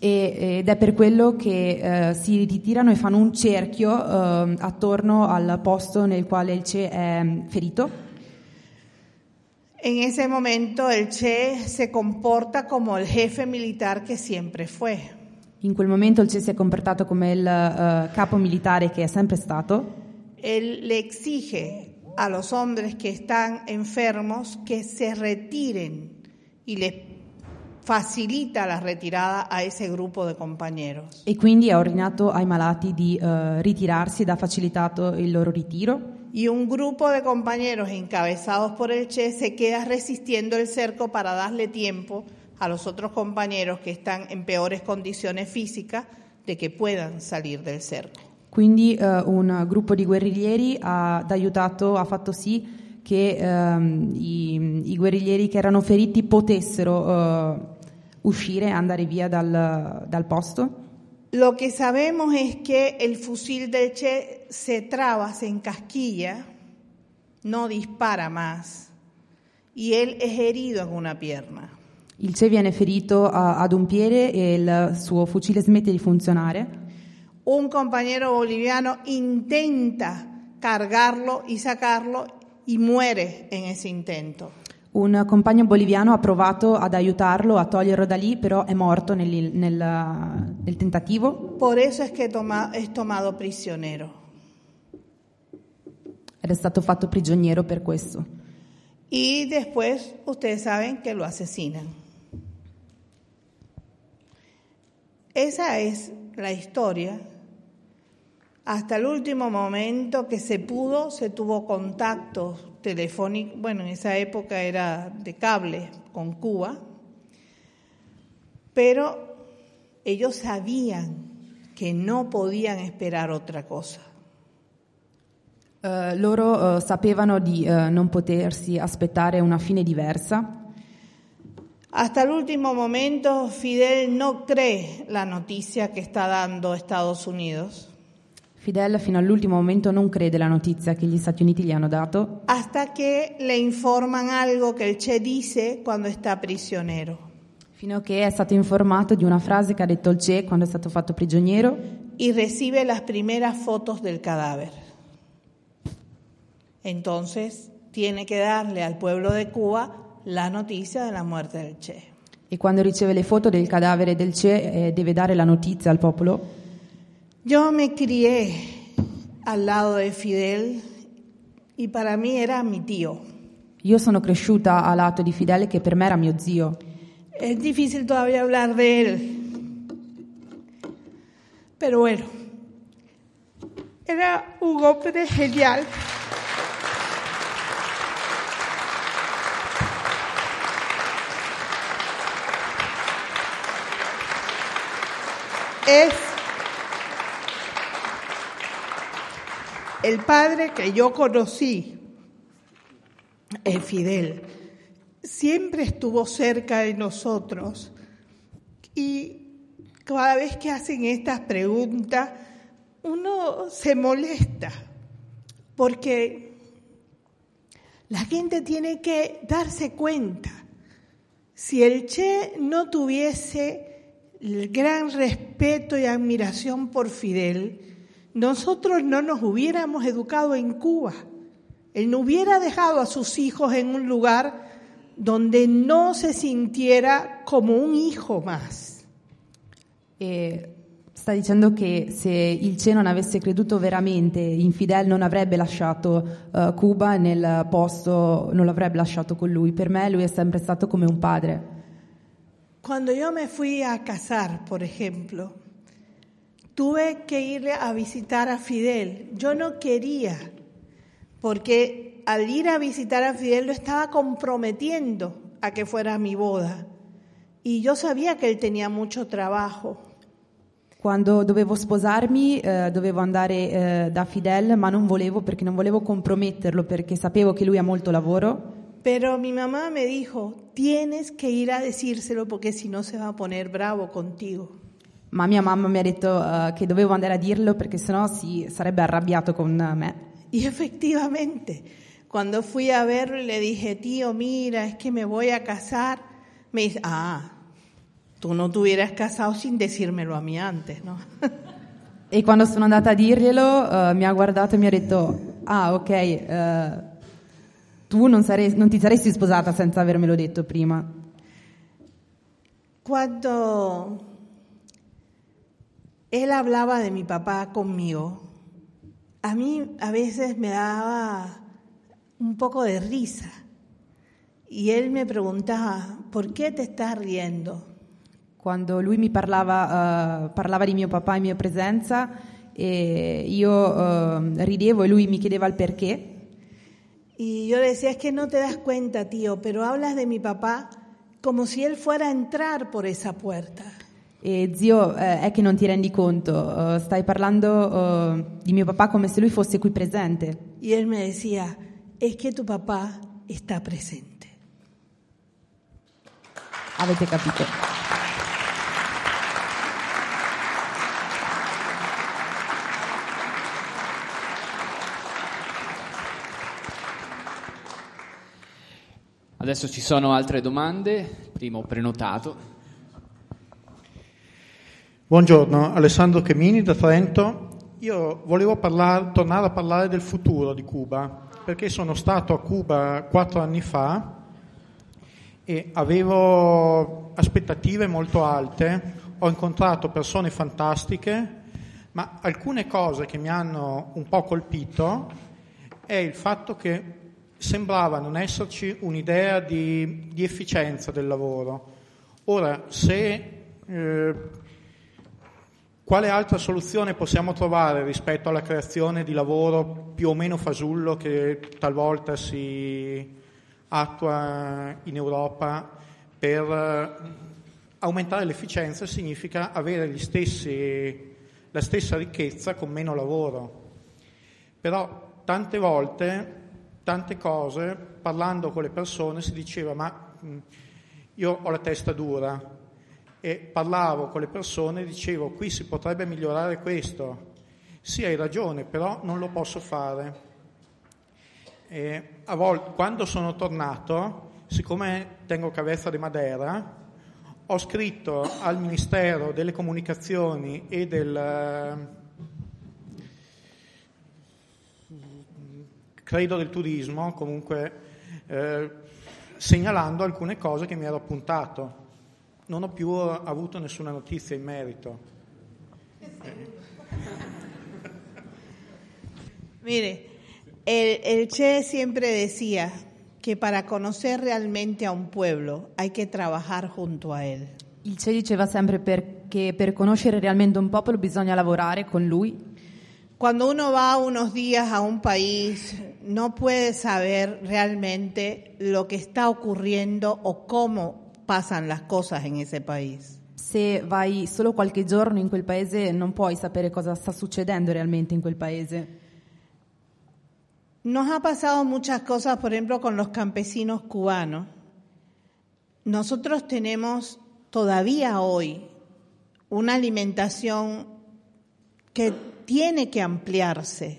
ed è per quello che si ritirano e fanno un cerchio attorno al posto nel quale il Che è ferito. En ese momento el Che se comporta como el jefe militar que siempre fue. In quel momento il Che si è comportato come il capo militare che è sempre stato. Él le exige a los hombres que están enfermos que se retiren y les facilita la retirada a ese grupo de compañeros. E quindi ha ordinato ai malati di ritirarsi ed ha facilitato il loro ritiro. Y un grupo de compañeros encabezados por el Che se queda resistiendo el cerco para darle tiempo a los otros compañeros que están en peores condiciones físicas de que puedan salir del cerco. Quindi un gruppo di guerriglieri ha fatto sì che i guerriglieri che erano feriti potessero uscire, andare via dal posto. Lo que sabemos es que el fusil del Che se traba, se encasquilla, no dispara más y él es herido en una pierna. Il Che viene ferito ad un piede e il suo fucile smette di funzionare. Un compañero boliviano intenta cargarlo y sacarlo y muere en ese intento. Un compagno boliviano ha provato ad aiutarlo, a toglierlo da lì, però è morto nel tentativo. Por eso es que es tomado prisionero. Ed è stato fatto prigioniero per questo. Y después ustedes saben que lo asesinan. Esa es la historia. Hasta el último momento que se tuvo contactos telefónicos, bueno, en esa época era de cable con Cuba, pero ellos sabían que no podían esperar otra cosa. Loro sapevano di non potersi aspettare una fine diversa. Hasta el último momento Fidel no cree la noticia que está dando Estados Unidos. Fidel fino all'ultimo momento non crede la notizia che gli Stati Uniti gli hanno dato. Hasta que le informan algo que el Che dice cuando está prisionero. Fino a che è stato informato di una frase che ha detto il Che quando è stato fatto prigioniero. Y recibe las primeras fotos del cadáver. Entonces tiene que darle al pueblo de Cuba la notizia della morte del Che. E quando riceve le foto del cadavere del Che deve dare la notizia al popolo. Yo me crié al lado de Fidel y para mí era mi tío. Io sono cresciuta al lato di Fidel che per me era mio zio. Es difícil todavía hablar de él. Pero bueno, era un hombre genial. Es el padre que yo conocí, el Fidel, siempre estuvo cerca de nosotros y cada vez que hacen estas preguntas uno se molesta porque la gente tiene que darse cuenta. Si el Che no tuviese el gran respeto y admiración por Fidel, nosotros no nos hubiéramos educado en Cuba. Él no hubiera dejado a sus hijos en un lugar donde no se sintiera como un hijo más. Sta dicendo che se il Che non avesse creduto veramente in Fidel non avrebbe lasciato Cuba nel posto, non l'avrebbe lasciato con lui. Per me lui è sempre stato come un padre. Cuando yo me fui a casar, por ejemplo, tuve que ir a visitar a Fidel. Yo no quería, porque al ir a visitar a Fidel lo estaba comprometiendo a que fuera mi boda. Y yo sabía que él tenía mucho trabajo. Quando dovevo sposarmi dovevo andare da Fidel, ma non volevo perché non volevo comprometterlo, perché sapevo che lui ha molto lavoro. Pero mi mamá me dijo, tienes que ir a decírselo porque si no se va a poner bravo contigo. Ma mia mamma mi ha detto che dovevo andare a dirlo perché sennò si sarebbe arrabbiato con me. Y efectivamente, cuando fui a verlo y le dije, tío, mira, es que me voy a casar, me dice, ah, tu no te hubieras casado sin decírmelo a mí antes, ¿no? E quando sono andata a dirglielo mi ha guardato e mi ha detto: ah, ok, tu non ti saresti sposata senza avermelo detto prima. Quando él hablaba de mi papá conmigo, a mí a veces me daba un poco de risa. Y él me preguntaba: ¿por qué te estás riendo? Quando lui mi parlava di mio papà in mia presenza, e io ridevo e lui mi chiedeva il perché. Y yo le decía: es que no te das cuenta, tío, pero hablas de mi papá como si él fuera a entrar por esa puerta. E zio, è che non ti rendi conto, stai parlando di mio papà come se lui fosse qui presente. Y él me decía: es que tu papá está presente. Avete capito. Adesso ci sono altre domande, primo prenotato. Buongiorno, Alessandro Chemini da Trento. Io volevo tornare a parlare del futuro di Cuba, perché sono stato a Cuba 4 anni fa e avevo aspettative molto alte, ho incontrato persone fantastiche, ma alcune cose che mi hanno un po' colpito è il fatto che sembrava non esserci un'idea di efficienza del lavoro. Ora, quale altra soluzione possiamo trovare rispetto alla creazione di lavoro più o meno fasullo che talvolta si attua in Europa? Per aumentare l'efficienza significa avere la stessa ricchezza con meno lavoro. Però tante volte, tante cose, parlando con le persone, si diceva: ma io ho la testa dura, e parlavo con le persone e dicevo: qui si potrebbe migliorare questo, sì, hai ragione, però non lo posso fare. E a volte, quando sono tornato, siccome tengo cabeza de madera, ho scritto al Ministero delle Comunicazioni e del turismo, comunque, segnalando alcune cose che mi ero appuntato. Non ho più avuto nessuna notizia in merito. Mire, el Che siempre decía que para conocer realmente a un pueblo hay que trabajar junto a él. Il Che diceva sempre che per conoscere realmente un popolo bisogna lavorare con lui. Cuando uno va unos días a un país, no puede saber realmente lo que está ocurriendo o cómo pasan las cosas en ese país. Se vai solo qualche giorno in quel paese, non puoi sapere cosa sta succedendo realmente in quel paese. Nos ha pasado muchas cosas, por ejemplo, con los campesinos cubanos. Nosotros tenemos todavía hoy una alimentación que tiene che ampliarsi.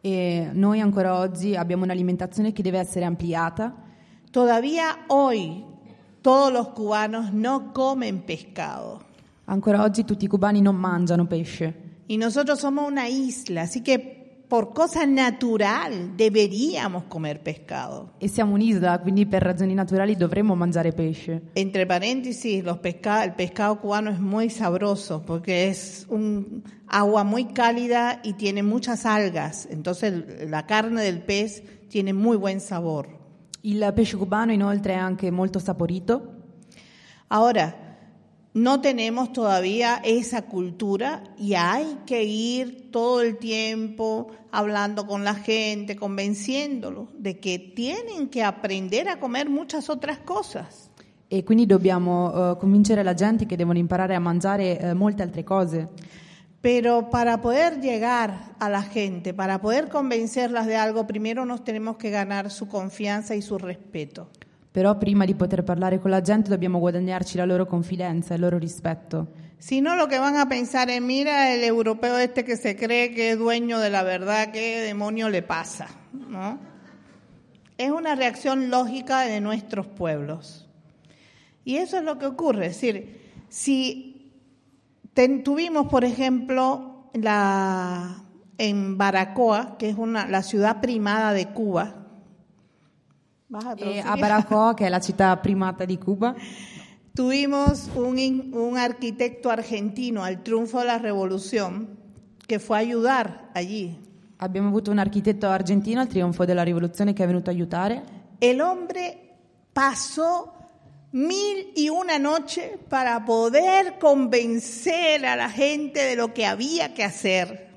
E noi ancora oggi abbiamo un'alimentazione che deve essere ampliata. Todavía hoy todos los cubanos no comen pescado. Ancora oggi tutti i cubani non mangiano pesce. Y nosotros somos una isla, así que por cosa natural deberíamos comer pescado. E siamo un'isola, quindi per ragioni naturali dovremmo mangiare pesce. Entre paréntesis, el pescado cubano es muy sabroso porque es un agua muy cálida y tiene muchas algas, entonces la carne del pez tiene muy buen sabor. Il pesce cubano inoltre è anche molto saporito. Ahora, no tenemos todavía esa cultura y hay que ir todo el tiempo hablando con la gente, convenciéndolos de que tienen que aprender a comer muchas otras cosas. E quindi dobbiamo convincere la gente che devono imparare a mangiare molte altre cose. Pero para poder llegar a la gente, para poder convencerlas de algo, primero nos tenemos que ganar su confianza y su respeto. Però prima di poter parlare con la gente dobbiamo guadagnarci la loro confidenza e il loro rispetto. Si no, lo que van a pensar es: mira, el europeo este que se cree que es dueño de la verdad, ¿qué demonio le pasa? ¿No? Es una reacción lógica de nuestros pueblos. Y eso es lo que ocurre. Es decir, si tuvimos, por ejemplo, en Baracoa, que es la ciudad primada de Cuba. A Baracoa, que es la ciudad primada de Cuba. Tuvimos un arquitecto argentino al triunfo de la revolución que fue a ayudar allí. Abbiamo avuto un architetto argentino al trionfo della rivoluzione che è venuto a aiutare. El hombre pasó 1001 noches para poder convencer a la gente de lo que había que hacer.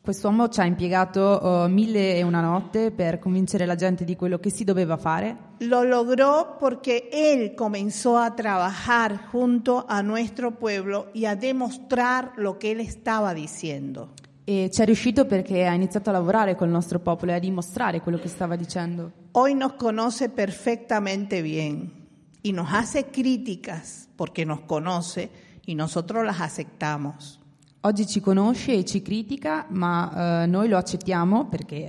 Quest'uomo ci ha impiegato 1001 notte per convincere la gente di quello che si doveva fare. Lo logró porque él comenzó a trabajar junto a nuestro pueblo y a demostrar lo que él estaba diciendo. E ci è riuscito perché ha iniziato a lavorare col nostro popolo e a dimostrare quello che stava dicendo. Hoy nos conoce perfectamente bien y nos hace críticas porque nos conoce y nosotros las aceptamos. Oggi ci conosce e ci critica, ma noi lo accettiamo perché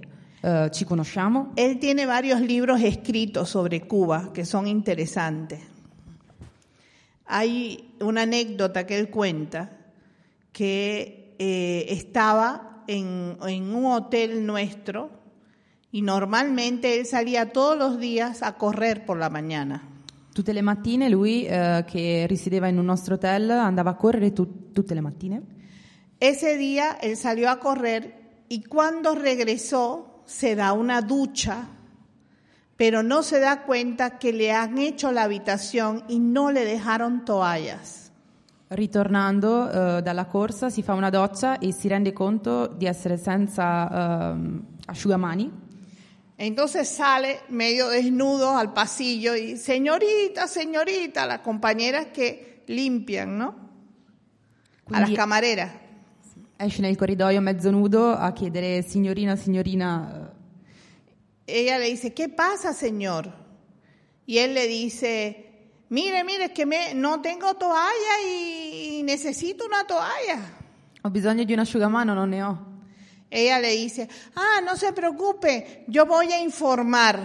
ci conosciamo. Él tiene varios libros escritos sobre Cuba que son interesantes. Hay una anécdota que él cuenta que estaba en un hotel nuestro y normalmente él salía todos los días a correr por la mañana. Tutte le mattine lui, che risiedeva in un nostro hotel, andava a correre tutte le mattine. Ese día él salió a correr y cuando regresó se da una ducha, pero no se da cuenta que le han hecho la habitación y no le dejaron toallas. Ritornando dalla corsa si fa una doccia e si rende conto di essere senza asciugamani. Entonces sale medio desnudo al pasillo y señorita, las compañeras que limpian, ¿no? Quindi, a las camareras. Esce nel corridoio mezzo nudo a chiedere signorina. Ella le dice, ¿qué pasa, señor? Y él le dice, Mire, que no tengo toalla y necesito una toalla. Ho bisogno di un asciugamano, non ne ho. Ella le dice, no se preocupe, yo voy a informar.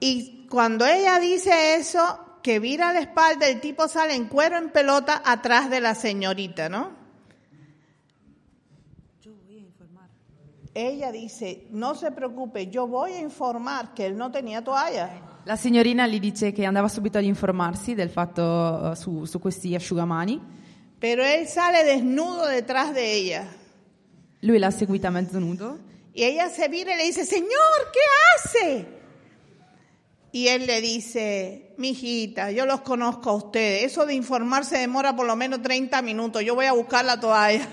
Y cuando ella dice eso, que vira la espalda, el tipo sale en cuero, en pelota, atrás de la señorita, ¿no? Yo voy a informar. Ella dice, no se preocupe, yo voy a informar, que él no tenía toalla. La signorina gli dice che andava subito ad informarsi del fatto su questi asciugamani. Pero él sale desnudo detrás de ella. Lui l'ha seguita mezzo nudo. Y ella se vira y le dice, señor, ¿qué hace? Y él le dice, mijita, yo los conozco a ustedes. Eso de informarse demora por lo menos 30 minutos. Yo voy a buscar la toalla.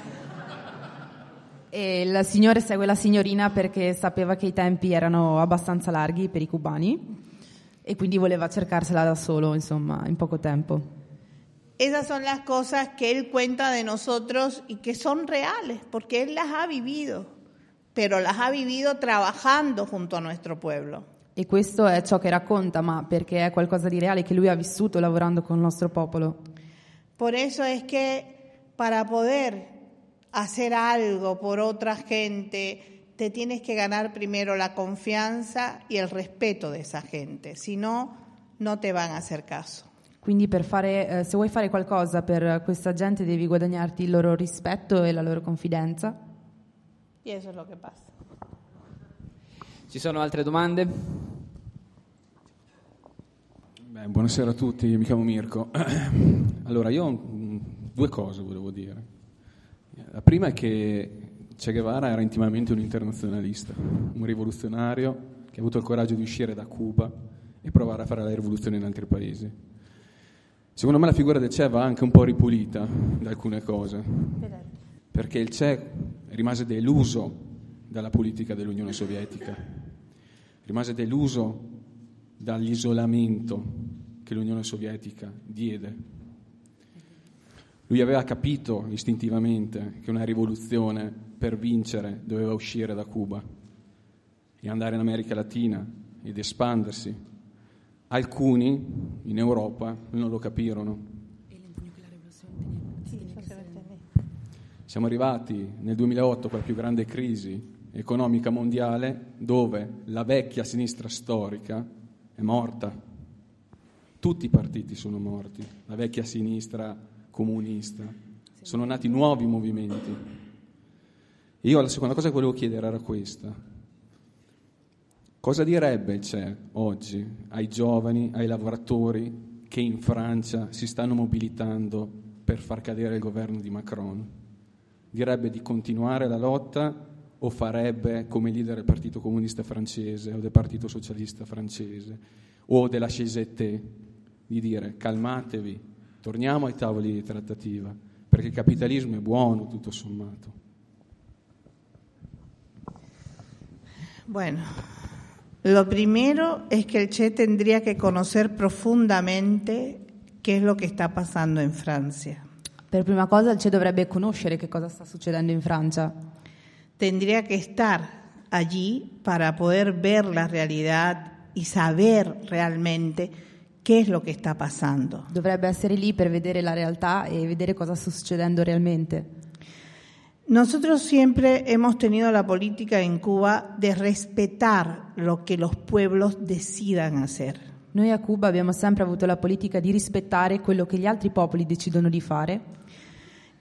E la signora segue la signorina perché sapeva che i tempi erano abbastanza larghi per i cubani. E quindi voleva cercarsela da solo, insomma, in poco tempo. Esas son las cosas que él cuenta de nosotros y que son reales, porque él las ha vivido, pero las ha vivido trabajando junto a nuestro pueblo. E questo è ciò che racconta, ma perché è qualcosa di reale che lui ha vissuto lavorando con il nostro popolo. Por eso es que para poder hacer algo por otra gente te tienes que ganar primero la confianza y el respeto de esa gente, si no, no te van a hacer caso. Quindi per fare, se vuoi fare qualcosa per questa gente devi guadagnarti il loro rispetto e la loro confidenza. E eso es lo que pasa. Ci sono altre domande? Buonasera a tutti, mi chiamo Mirko. Allora, io ho due cose volevo dire. La prima è che Che Guevara era intimamente un internazionalista, un rivoluzionario che ha avuto il coraggio di uscire da Cuba e provare a fare la rivoluzione in altri paesi. Secondo me la figura del Che va anche un po' ripulita da alcune cose, perché il Che rimase deluso dalla politica dell'Unione Sovietica, rimase deluso dall'isolamento che l'Unione Sovietica diede. Lui aveva capito istintivamente che una rivoluzione per vincere doveva uscire da Cuba e andare in America Latina ed espandersi. Alcuni in Europa non lo capirono. Siamo arrivati nel 2008 con la più grande crisi economica mondiale, dove la vecchia sinistra storica è morta. Tutti i partiti sono morti, la vecchia sinistra comunista, sono nati nuovi movimenti. E io la seconda cosa che volevo chiedere era questa: cosa direbbe il Che oggi ai giovani, ai lavoratori che in Francia si stanno mobilitando per far cadere il governo di Macron? Direbbe di continuare la lotta o farebbe come leader del Partito Comunista Francese o del Partito Socialista Francese o della Cesette, di dire calmatevi, torniamo ai tavoli di trattativa, perché il capitalismo è buono tutto sommato? Bueno, lo primero es que el Che tendría que conocer profundamente qué es lo que está pasando en Francia. Per prima cosa il Che dovrebbe conoscere che cosa sta succedendo in Francia. Tendría que estar allí para poder ver la realidad y saber realmente qué es lo que está pasando. Dovrebbe essere lì per vedere la realtà e vedere cosa sta succedendo realmente. Nosotros siempre hemos tenido la política en Cuba de respetar lo que los pueblos decidan hacer. Noi a Cuba abbiamo sempre avuto la politica di rispettare quello che gli altri popoli decidono di fare.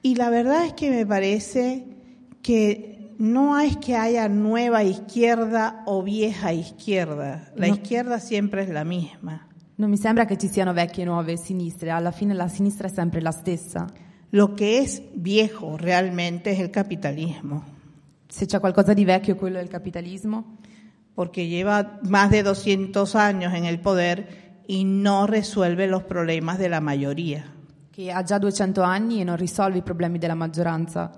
Y la verdad es que me parece que no es que haya nueva izquierda o vieja izquierda. La izquierda siempre es la misma. Non mi sembra che ci siano vecchie e nuove sinistre, alla fine la sinistra è sempre la stessa. Lo que es viejo realmente es el capitalismo. Se c'è qualcosa di vecchio, quello è il capitalismo. Porque lleva más de 200 años en el poder y no resuelve los problemas de la mayoría. Che ha già 200 anni e non risolve i problemi della maggioranza.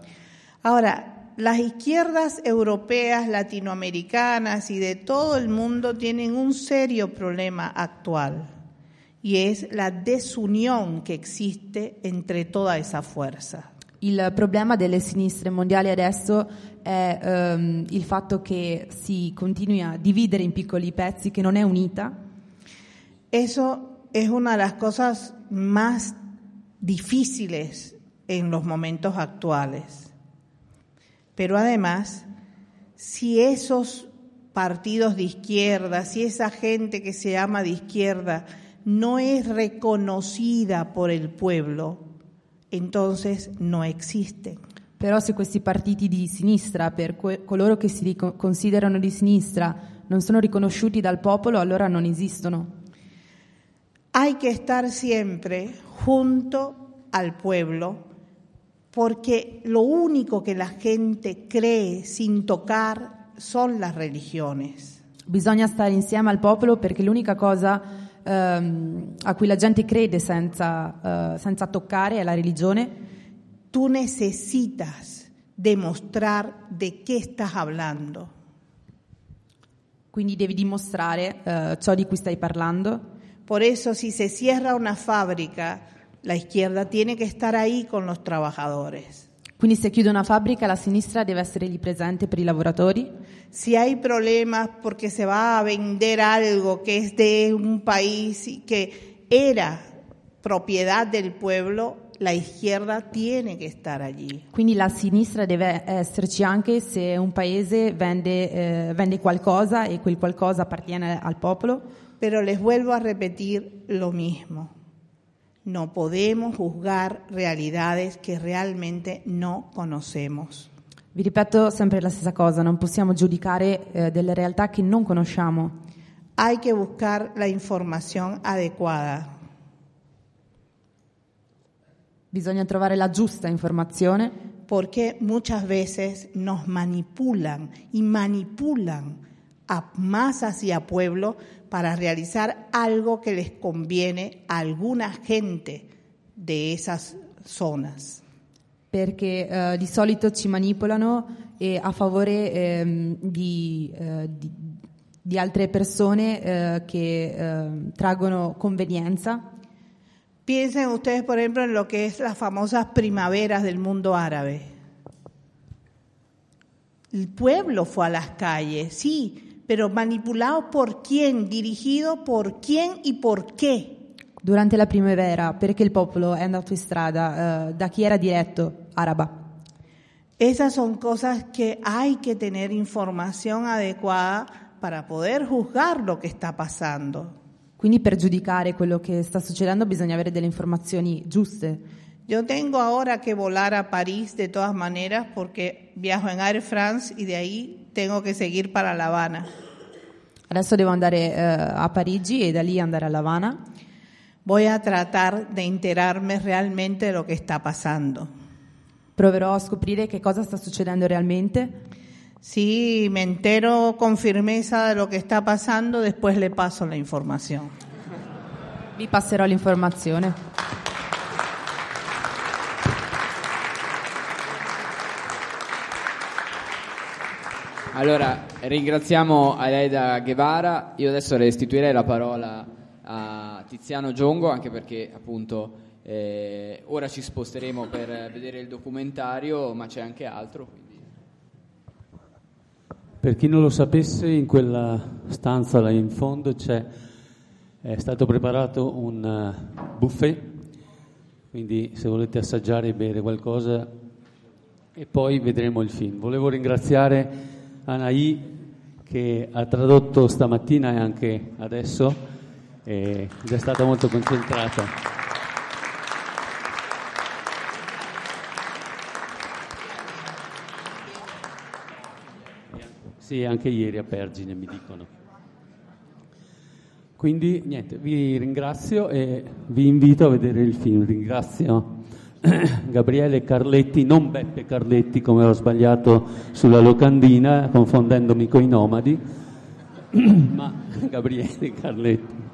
Ahora, las izquierdas europeas, latinoamericanas y de todo el mundo tienen un serio problema actual. Y es la desunión que existe entre toda esa fuerza. Il problema delle sinistre mondiali adesso è il fatto che si continui a dividere in piccoli pezzi, che non è unita. Eso es una de las cosas más difíciles en los momentos actuales. Pero además, si esos partidos de izquierda, si esa gente que se llama de izquierda no es reconocida por el pueblo, entonces no existen. Però se questi partiti di sinistra, per coloro che si considerano di sinistra, non sono riconosciuti dal popolo, allora non esistono. Hay que estar siempre junto al pueblo, porque lo único que la gente cree sin tocar son las religiones. Bisogna stare insieme al popolo perché l'unica cosa a cui la gente crede senza toccare è la religione. Tu necesitas demostrar de qué estás hablando. Quindi devi dimostrare ciò di cui stai parlando. Por eso si se cierra una fábrica, la izquierda tiene que estar ahí con los trabajadores. Quindi se chiude una fabbrica, la sinistra deve essere lì presente per i lavoratori. Si hay problemas porque se va a vender algo que es de un país que era propiedad del pueblo, la izquierda tiene que estar allí. Quindi la sinistra deve esserci anche se un paese vende qualcosa e quel qualcosa appartiene al popolo. Pero les vuelvo a repetir lo mismo. No podemos juzgar realidades que realmente no conocemos. Vi ripeto sempre la stessa cosa, non possiamo giudicare delle realtà che non conosciamo. Hay que buscar la información adecuada. Bisogna trovare la giusta informazione. Porque muchas veces nos manipulan y manipulan a masas y a pueblos para realizar algo que les conviene a alguna gente de esas zonas. Perché di solito ci manipolano a favore di altre persone che traggono convenienza. Piensen ustedes, por ejemplo, en lo que es las famosas primaveras del mundo árabe. El pueblo fue a las calles, sí, pero manipulado por quién, dirigido por quién y por qué. Durante la primavera, perché il popolo è andato in strada, da chi era diretto? Araba. Esas son cosas que hay que tener información adecuada para poder juzgar lo que está pasando. Quindi per giudicare quello che sta succedendo bisogna avere delle informazioni giuste. Yo tengo ahora que volar a París de todas maneras porque viajo en Air France y de ahí tengo que seguir para La Habana. Adesso devo andare a Parigi e da lì andare a La Habana. Voy a tratar de enterarme realmente de lo que está pasando. Proverò a scoprire che cosa sta succedendo realmente. Si me entero con firmeza de lo que está pasando, después le paso la información. Vi passerò l'informazione. Allora, ringraziamo Aleida Guevara. Io adesso restituirei la parola a Tiziano Giungo, anche perché appunto ora ci sposteremo per vedere il documentario, ma c'è anche altro. Quindi. Per chi non lo sapesse, in quella stanza là in fondo è stato preparato un buffet, quindi se volete assaggiare e bere qualcosa e poi vedremo il film. Volevo ringraziare Anaì che ha tradotto stamattina e anche adesso ed è stata molto concentrata. Sì, anche ieri a Pergine mi dicono. Quindi niente, vi ringrazio e vi invito a vedere il film. Ringrazio Gabriele Carletti, non Beppe Carletti come ho sbagliato sulla locandina confondendomi coi nomadi, ma Gabriele Carletti.